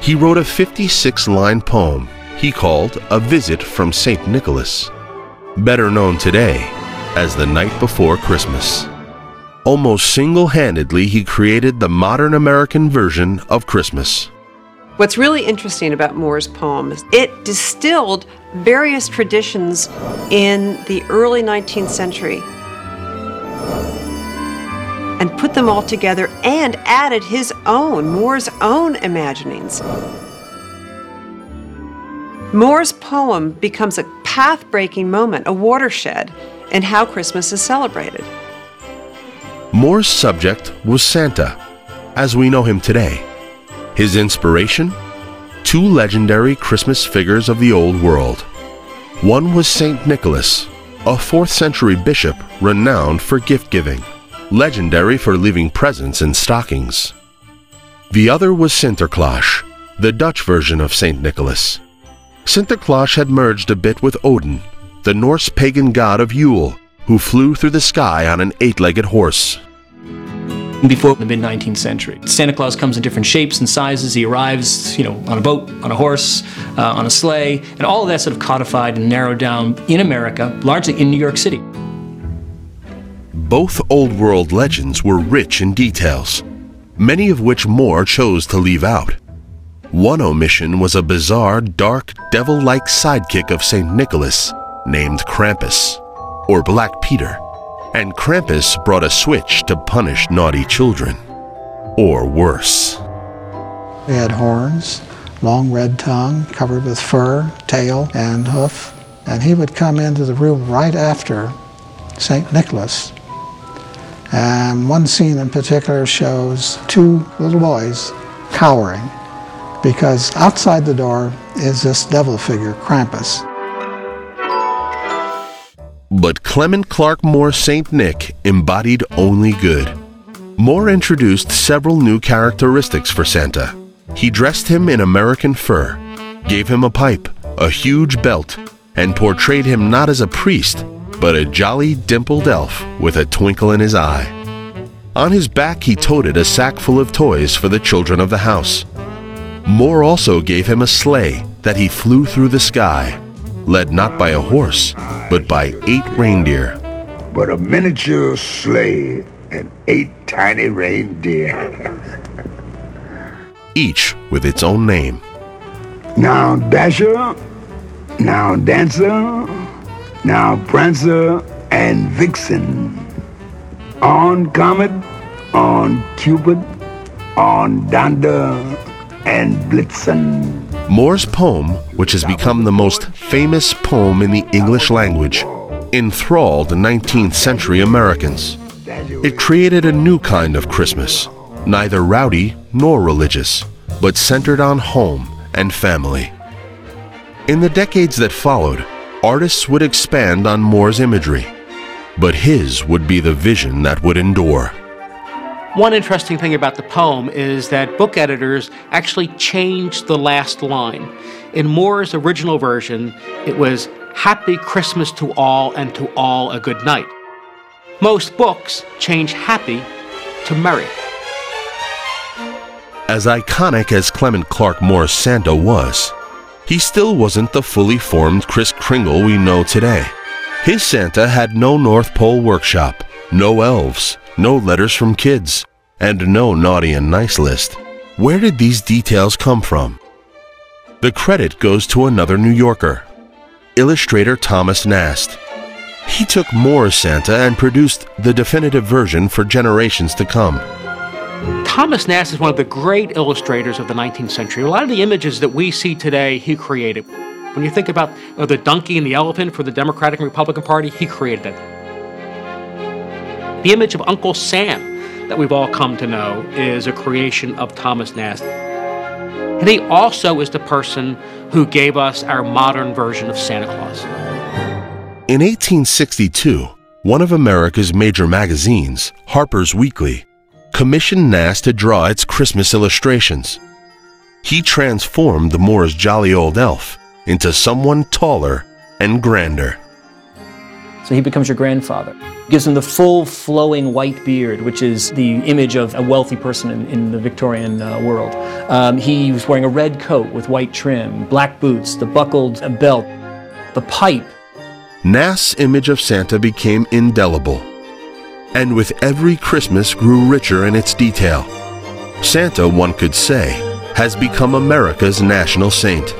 he wrote a fifty-six line poem he called A Visit from Saint Nicholas, better known today as The Night Before Christmas. Almost single-handedly, he created the modern American version of Christmas. What's really interesting about Moore's poem is it distilled various traditions in the early nineteenth century and put them all together and added his own, Moore's own imaginings. Moore's poem becomes a path-breaking moment, a watershed in how Christmas is celebrated. Moore's subject was Santa, as we know him today. His inspiration? Two legendary Christmas figures of the old world. One was Saint Nicholas, a fourth century bishop renowned for gift-giving, legendary for leaving presents in stockings. The other was Sinterklaas, the Dutch version of Saint Nicholas. Sinterklaas had merged a bit with Odin, the Norse pagan god of Yule, who flew through the sky on an eight-legged horse. Before the mid nineteenth century. Santa Claus comes in different shapes and sizes. He arrives, you know, on a boat, on a horse, uh, on a sleigh, and all of that sort of codified and narrowed down in America, largely in New York City. Both old world legends were rich in details, many of which Moore chose to leave out. One omission was a bizarre, dark, devil-like sidekick of Saint Nicholas named Krampus, or Black Peter, and Krampus brought a switch to punish naughty children, or worse. They had horns, long red tongue covered with fur, tail, and hoof, and he would come into the room right after Saint Nicholas. And one scene in particular shows two little boys cowering because outside the door is this devil figure, Krampus. But Clement Clark Moore Saint Nick embodied only good. Moore introduced several new characteristics for Santa. He dressed him in American fur, gave him a pipe, a huge belt, and portrayed him not as a priest, but a jolly, dimpled elf with a twinkle in his eye. On his back, he toted a sack full of toys for the children of the house. Moore also gave him a sleigh that he flew through the sky, led not by a horse, but by eight reindeer. But a miniature sleigh and eight tiny reindeer. Each with its own name. Now Dasher, now Dancer, now Prancer and Vixen, on Comet, on Cupid, on Donder and Blitzen. Moore's poem, which has become the most famous poem in the English language, enthralled nineteenth century Americans. It created a new kind of Christmas, neither rowdy nor religious, but centered on home and family. In the decades that followed, artists would expand on Moore's imagery, but his would be the vision that would endure. One interesting thing about the poem is that book editors actually changed the last line. In Moore's original version, it was "Happy Christmas to all and to all a good night." Most books change happy to merry. As iconic as Clement Clark Moore's Santa was, he still wasn't the fully formed Kris Kringle we know today. His Santa had no North Pole workshop, no elves, no letters from kids, and no naughty and nice list. Where did these details come from? The credit goes to another New Yorker, illustrator Thomas Nast. He took Moore's Santa and produced the definitive version for generations to come. Thomas Nast is one of the great illustrators of the nineteenth century. A lot of the images that we see today, he created. When you think about uh, the donkey and the elephant for the Democratic and Republican Party, he created that. The image of Uncle Sam that we've all come to know is a creation of Thomas Nast. And he also is the person who gave us our modern version of Santa Claus. In eighteen sixty-two, one of America's major magazines, Harper's Weekly, commissioned Nast to draw its Christmas illustrations. He transformed the Moore's jolly old elf into someone taller and grander. So he becomes your grandfather. Gives him the full flowing white beard, which is the image of a wealthy person in, in the Victorian uh, world. Um, he was wearing a red coat with white trim, black boots, the buckled belt, the pipe. Nast's image of Santa became indelible, and with every Christmas grew richer in its detail. Santa, one could say, has become America's national saint.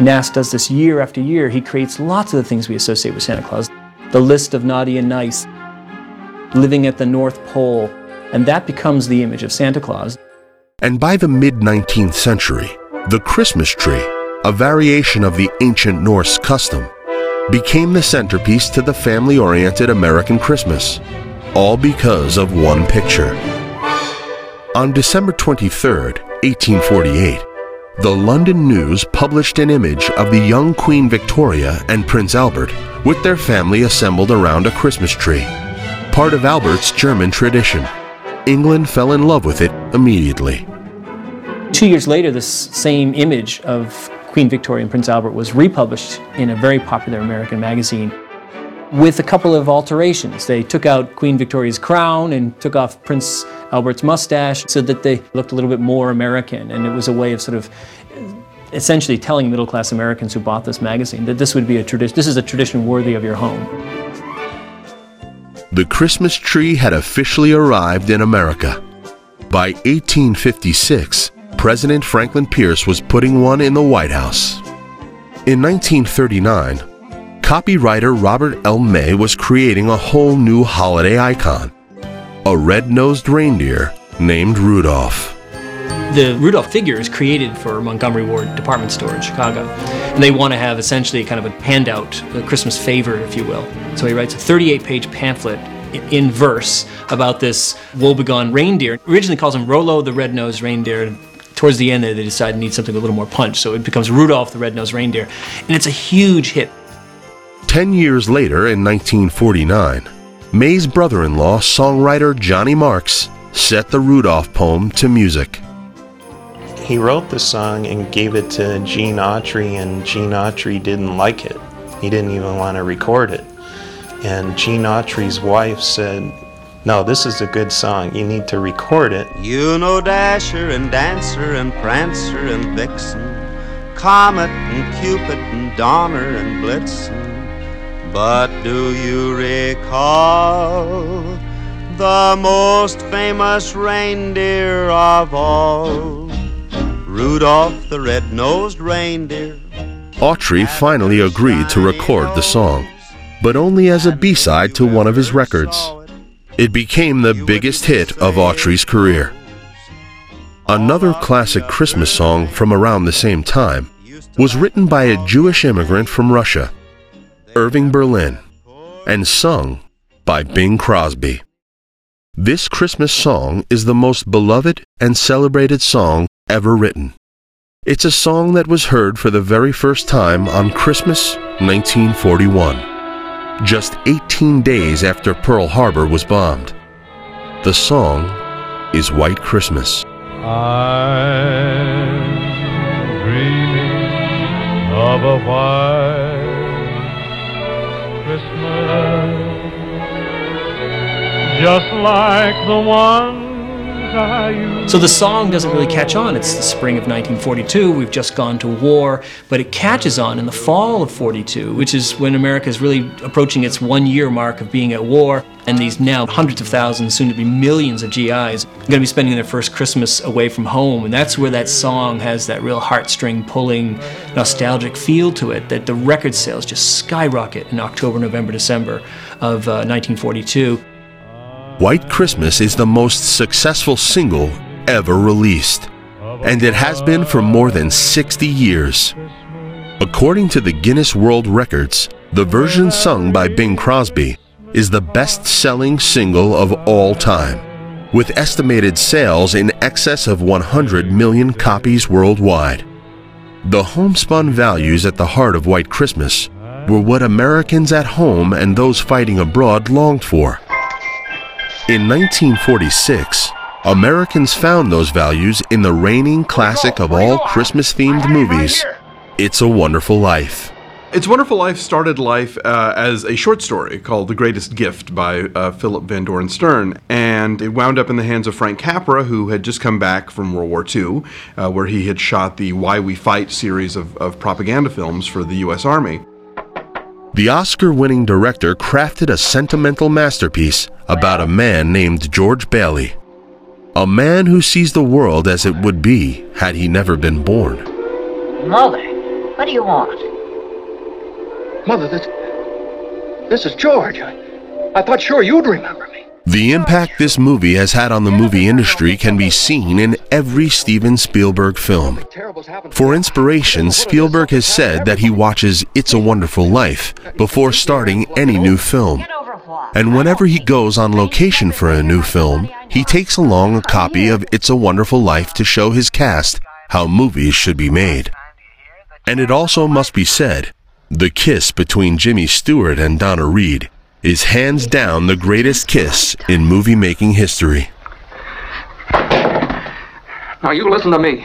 Nast does this year after year. He creates lots of the things we associate with Santa Claus. The list of naughty and nice, living at the North Pole, and that becomes the image of Santa Claus. And by the mid-nineteenth century, the Christmas tree, a variation of the ancient Norse custom, became the centerpiece to the family-oriented American Christmas, all because of one picture. On December twenty-third, eighteen forty-eight, the London News published an image of the young Queen Victoria and Prince Albert with their family assembled around a Christmas tree, part of Albert's German tradition. England fell in love with it immediately. Two years later, this same image of Queen Victoria and Prince Albert was republished in a very popular American magazine with a couple of alterations. They took out Queen Victoria's crown and took off Prince Albert's mustache so that they looked a little bit more American, and it was a way of sort of essentially telling middle-class Americans who bought this magazine that this would be a tradition, this is a tradition worthy of your home. The Christmas tree had officially arrived in America. By eighteen fifty-six, President Franklin Pierce was putting one in the White House. In nineteen thirty-nine, copywriter Robert L. May was creating a whole new holiday icon, a red-nosed reindeer named Rudolph. The Rudolph figure is created for Montgomery Ward Department Store in Chicago. And they want to have essentially kind of a handout, a Christmas favor, if you will. So he writes a thirty-eight page pamphlet in verse about this woebegone reindeer. Originally calls him Rolo the Red-Nosed Reindeer. Towards the end there, they decide to need something with a little more punch, so it becomes Rudolph the Red-Nosed Reindeer. And it's a huge hit. Ten years later, in nineteen forty-nine, May's brother-in-law, songwriter Johnny Marks, set the Rudolph poem to music. He wrote the song and gave it to Gene Autry, and Gene Autry didn't like it. He didn't even want to record it. And Gene Autry's wife said, "No, this is a good song. You need to record it." You know Dasher and Dancer and Prancer and Vixen, Comet and Cupid and Donner and Blitzen, but do you recall the most famous reindeer of all? Rudolph the Red-Nosed Reindeer. Autry finally agreed to record the song, but only as a B-side to one of his records. It became the biggest hit of Autry's career. Another classic Christmas song from around the same time was written by a Jewish immigrant from Russia, Irving Berlin, and sung by Bing Crosby. This Christmas song is the most beloved and celebrated song ever written. It's a song that was heard for the very first time on Christmas nineteen forty-one, just eighteen days after Pearl Harbor was bombed. The song is White Christmas. I'm dreaming of a white Christmas, just like the one. So the song doesn't really catch on. It's the spring of nineteen forty-two, we've just gone to war, but it catches on in the fall of forty-two, which is when America is really approaching its one-year mark of being at war, and these now hundreds of thousands, soon to be millions of G Is, are going to be spending their first Christmas away from home, and that's where that song has that real heartstring-pulling, nostalgic feel to it, that the record sales just skyrocket in October, November, December of uh, nineteen forty-two. White Christmas is the most successful single ever released, and it has been for more than sixty years. According to the Guinness World Records, the version sung by Bing Crosby is the best-selling single of all time, with estimated sales in excess of one hundred million copies worldwide. The homespun values at the heart of White Christmas were what Americans at home and those fighting abroad longed for. In nineteen forty-six, Americans found those values in the reigning classic of all Christmas-themed movies, It's a Wonderful Life. It's a Wonderful Life started life uh, as a short story called The Greatest Gift by uh, Philip Van Doren Stern, and it wound up in the hands of Frank Capra, who had just come back from World War Two, uh, where he had shot the Why We Fight series of, of propaganda films for the U S Army. The Oscar-winning director crafted a sentimental masterpiece about a man named George Bailey, a man who sees the world as it would be had he never been born. Mother, what do you want? Mother, this, this is George. I, I thought sure you'd remember me. The impact this movie has had on the movie industry can be seen in every Steven Spielberg film. For inspiration, Spielberg has said that he watches It's a Wonderful Life before starting any new film. And whenever he goes on location for a new film, he takes along a copy of It's a Wonderful Life to show his cast how movies should be made. And it also must be said, the kiss between Jimmy Stewart and Donna Reed is hands down the greatest kiss in movie-making history. Now you listen to me.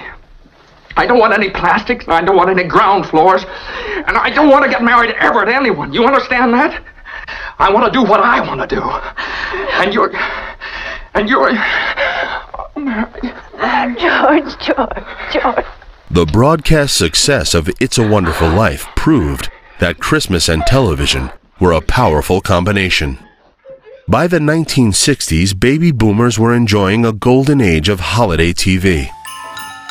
I don't want any plastics, I don't want any ground floors, and I don't want to get married ever to anyone. You understand that? I want to do what I want to do. And you're... and you're... George, George, George. The broadcast success of It's a Wonderful Life proved that Christmas and television were a powerful combination. By the nineteen sixties, baby boomers were enjoying a golden age of holiday T V.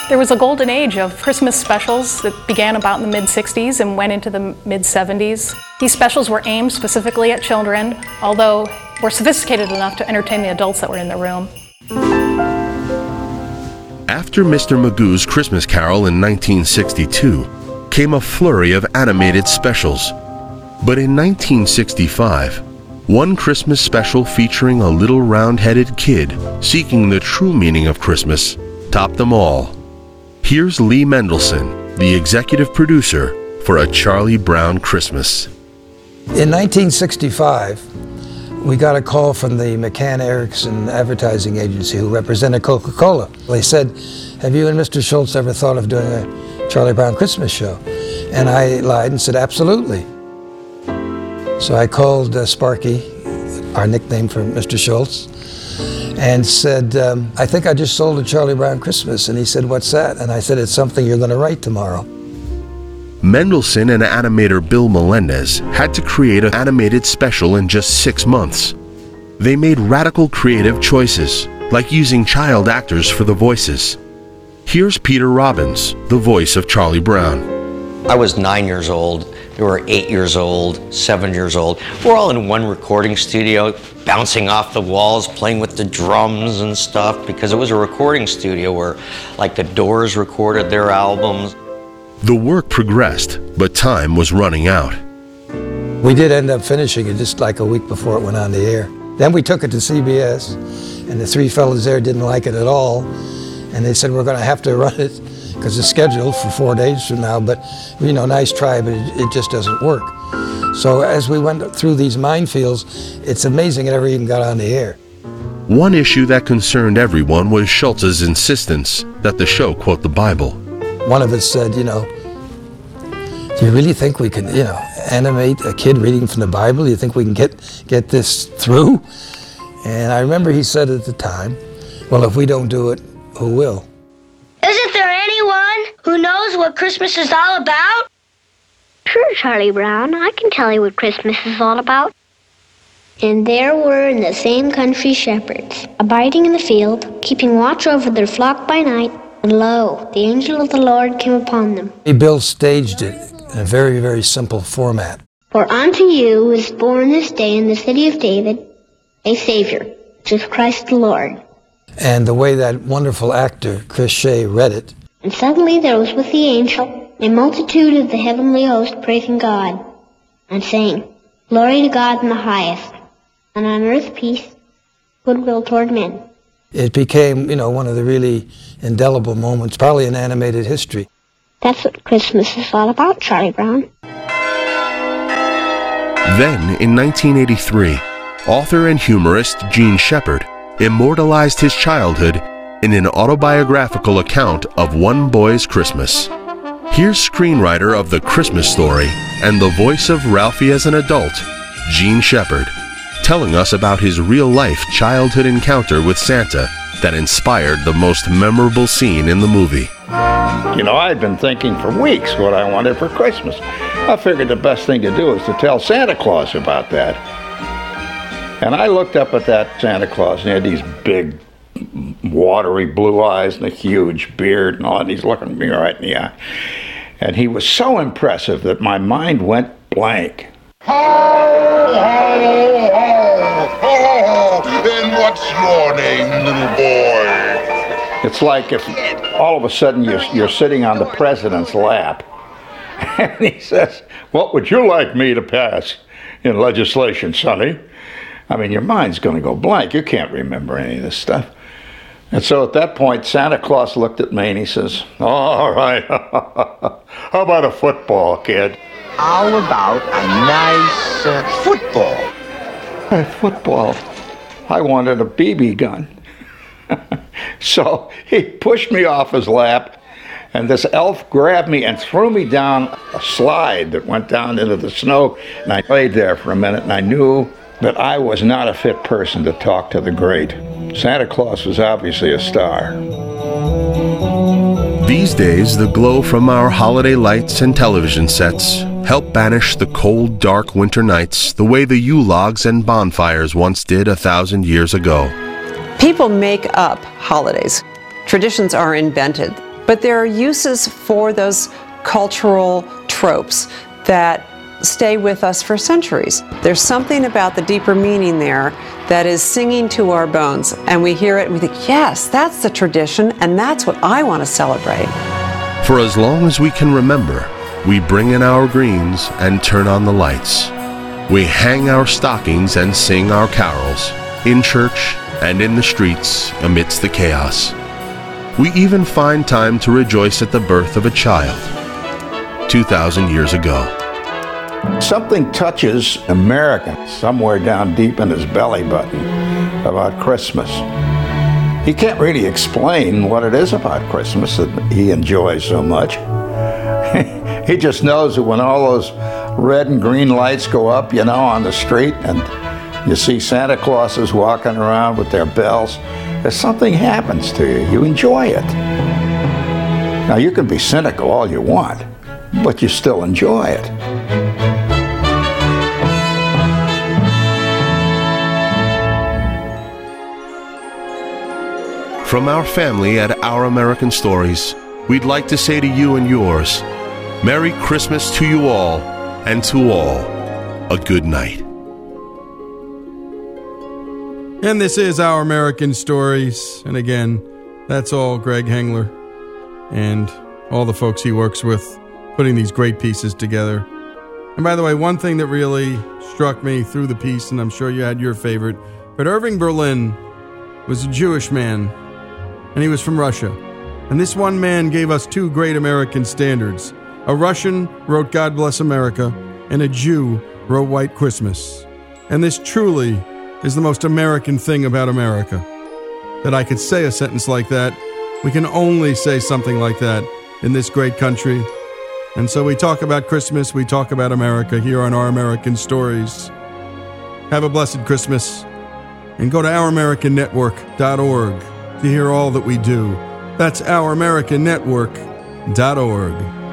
There was a golden age of Christmas specials that began about in the mid sixties and went into the mid seventies. These specials were aimed specifically at children, although were sophisticated enough to entertain the adults that were in the room. After Mister Magoo's Christmas Carol in nineteen sixty-two came a flurry of animated specials. But in nineteen sixty-five, one Christmas special featuring a little round-headed kid seeking the true meaning of Christmas topped them all. Here's Lee Mendelson, the executive producer for A Charlie Brown Christmas. In nineteen sixty-five, we got a call from the McCann Erickson advertising agency who represented Coca-Cola. They said, have you and Mister Schultz ever thought of doing a Charlie Brown Christmas show? And I lied and said, absolutely. So I called uh, Sparky, our nickname for Mister Schultz, and said, um, I think I just sold a Charlie Brown Christmas. And he said, what's that? And I said, it's something you're going to write tomorrow. Mendelson and animator Bill Melendez had to create an animated special in just six months. They made radical creative choices, like using child actors for the voices. Here's Peter Robbins, the voice of Charlie Brown. I was nine years old, they were eight years old, seven years old. We're all in one recording studio, bouncing off the walls, playing with the drums and stuff, because it was a recording studio where, like, the Doors recorded their albums. The work progressed, but time was running out. We did end up finishing it just like a week before it went on the air. Then we took it to C B S, and the three fellas there didn't like it at all, and they said, we're going to have to run it, because it's scheduled for four days from now, but, you know, nice try, but it, it just doesn't work. So as we went through these minefields, it's amazing it ever even got on the air. One issue that concerned everyone was Schultz's insistence that the show quote the Bible. One of us said, you know, do you really think we can, you know, animate a kid reading from the Bible? Do you think we can get, get this through? And I remember he said at the time, well, if we don't do it, who will? Isn't there anyone who knows what Christmas is all about? Sure, Charlie Brown. I can tell you what Christmas is all about. And there were in the same country shepherds, abiding in the field, keeping watch over their flock by night. And lo, the angel of the Lord came upon them. Bill staged it in a very, very simple format. For unto you is born this day in the city of David a Savior, which is Christ the Lord. And the way that wonderful actor, Chris Shea, read it. And suddenly there was with the angel a multitude of the heavenly host praising God, and saying, Glory to God in the highest, and on earth peace, goodwill toward men. It became, you know, one of the really indelible moments, probably in animated history. That's what Christmas is all about, Charlie Brown. Then, in nineteen eighty-three, author and humorist Gene Shepard immortalized his childhood in an autobiographical account of one boy's Christmas. Here's screenwriter of The Christmas Story and the voice of Ralphie as an adult, Gene Shepard, telling us about his real-life childhood encounter with Santa that inspired the most memorable scene in the movie. You know, I'd been thinking for weeks what I wanted for Christmas. I figured the best thing to do is to tell Santa Claus about that. And I looked up at that Santa Claus, and he had these big, watery blue eyes and a huge beard and all, and he's looking me right in the eye. And he was so impressive that my mind went blank. Ho, ho, ho, ho, and what's your name, little boy? It's like if all of a sudden you're, you're sitting on the president's lap, and he says, what would you like me to pass in legislation, Sonny? I mean, your mind's going to go blank. You can't remember any of this stuff. And so at that point, Santa Claus looked at me and he says, all right, how about a football, kid? How about a nice uh, football? A football. I wanted a B B gun. So he pushed me off his lap, and this elf grabbed me and threw me down a slide that went down into the snow. And I laid there for a minute, and I knew that I was not a fit person to talk to the great. Santa Claus was obviously a star. These days, the glow from our holiday lights and television sets help banish the cold, dark winter nights the way the Yule logs and bonfires once did a thousand years ago. People make up holidays. Traditions are invented. But there are uses for those cultural tropes that stay with us for centuries. There's something about the deeper meaning there that is singing to our bones, and we hear it and we think, yes, that's the tradition, and that's what I want to celebrate. For as long as we can remember, we bring in our greens and turn on the lights. We hang our stockings and sing our carols, in church and in the streets amidst the chaos. We even find time to rejoice at the birth of a child two thousand years ago. Something touches American somewhere down deep in his belly button about Christmas. He can't really explain what it is about Christmas that he enjoys so much. He just knows that when all those red and green lights go up, you know, on the street, and you see Santa Clauses walking around with their bells, there's something happens to you. You enjoy it. Now, you can be cynical all you want, but you still enjoy it. From our family at Our American Stories, we'd like to say to you and yours, Merry Christmas to you all, and to all, a good night. And this is Our American Stories. And again, that's all Greg Hengler and all the folks he works with putting these great pieces together. And by the way, one thing that really struck me through the piece, and I'm sure you had your favorite, but Irving Berlin was a Jewish man, and he was from Russia. And this one man gave us two great American standards. A Russian wrote God Bless America, and a Jew wrote White Christmas. And this truly is the most American thing about America. That I could say a sentence like that. We can only say something like that in this great country. And so we talk about Christmas, we talk about America here on Our American Stories. Have a blessed Christmas. And go to our american network dot org to hear all that we do. That's our american network dot org.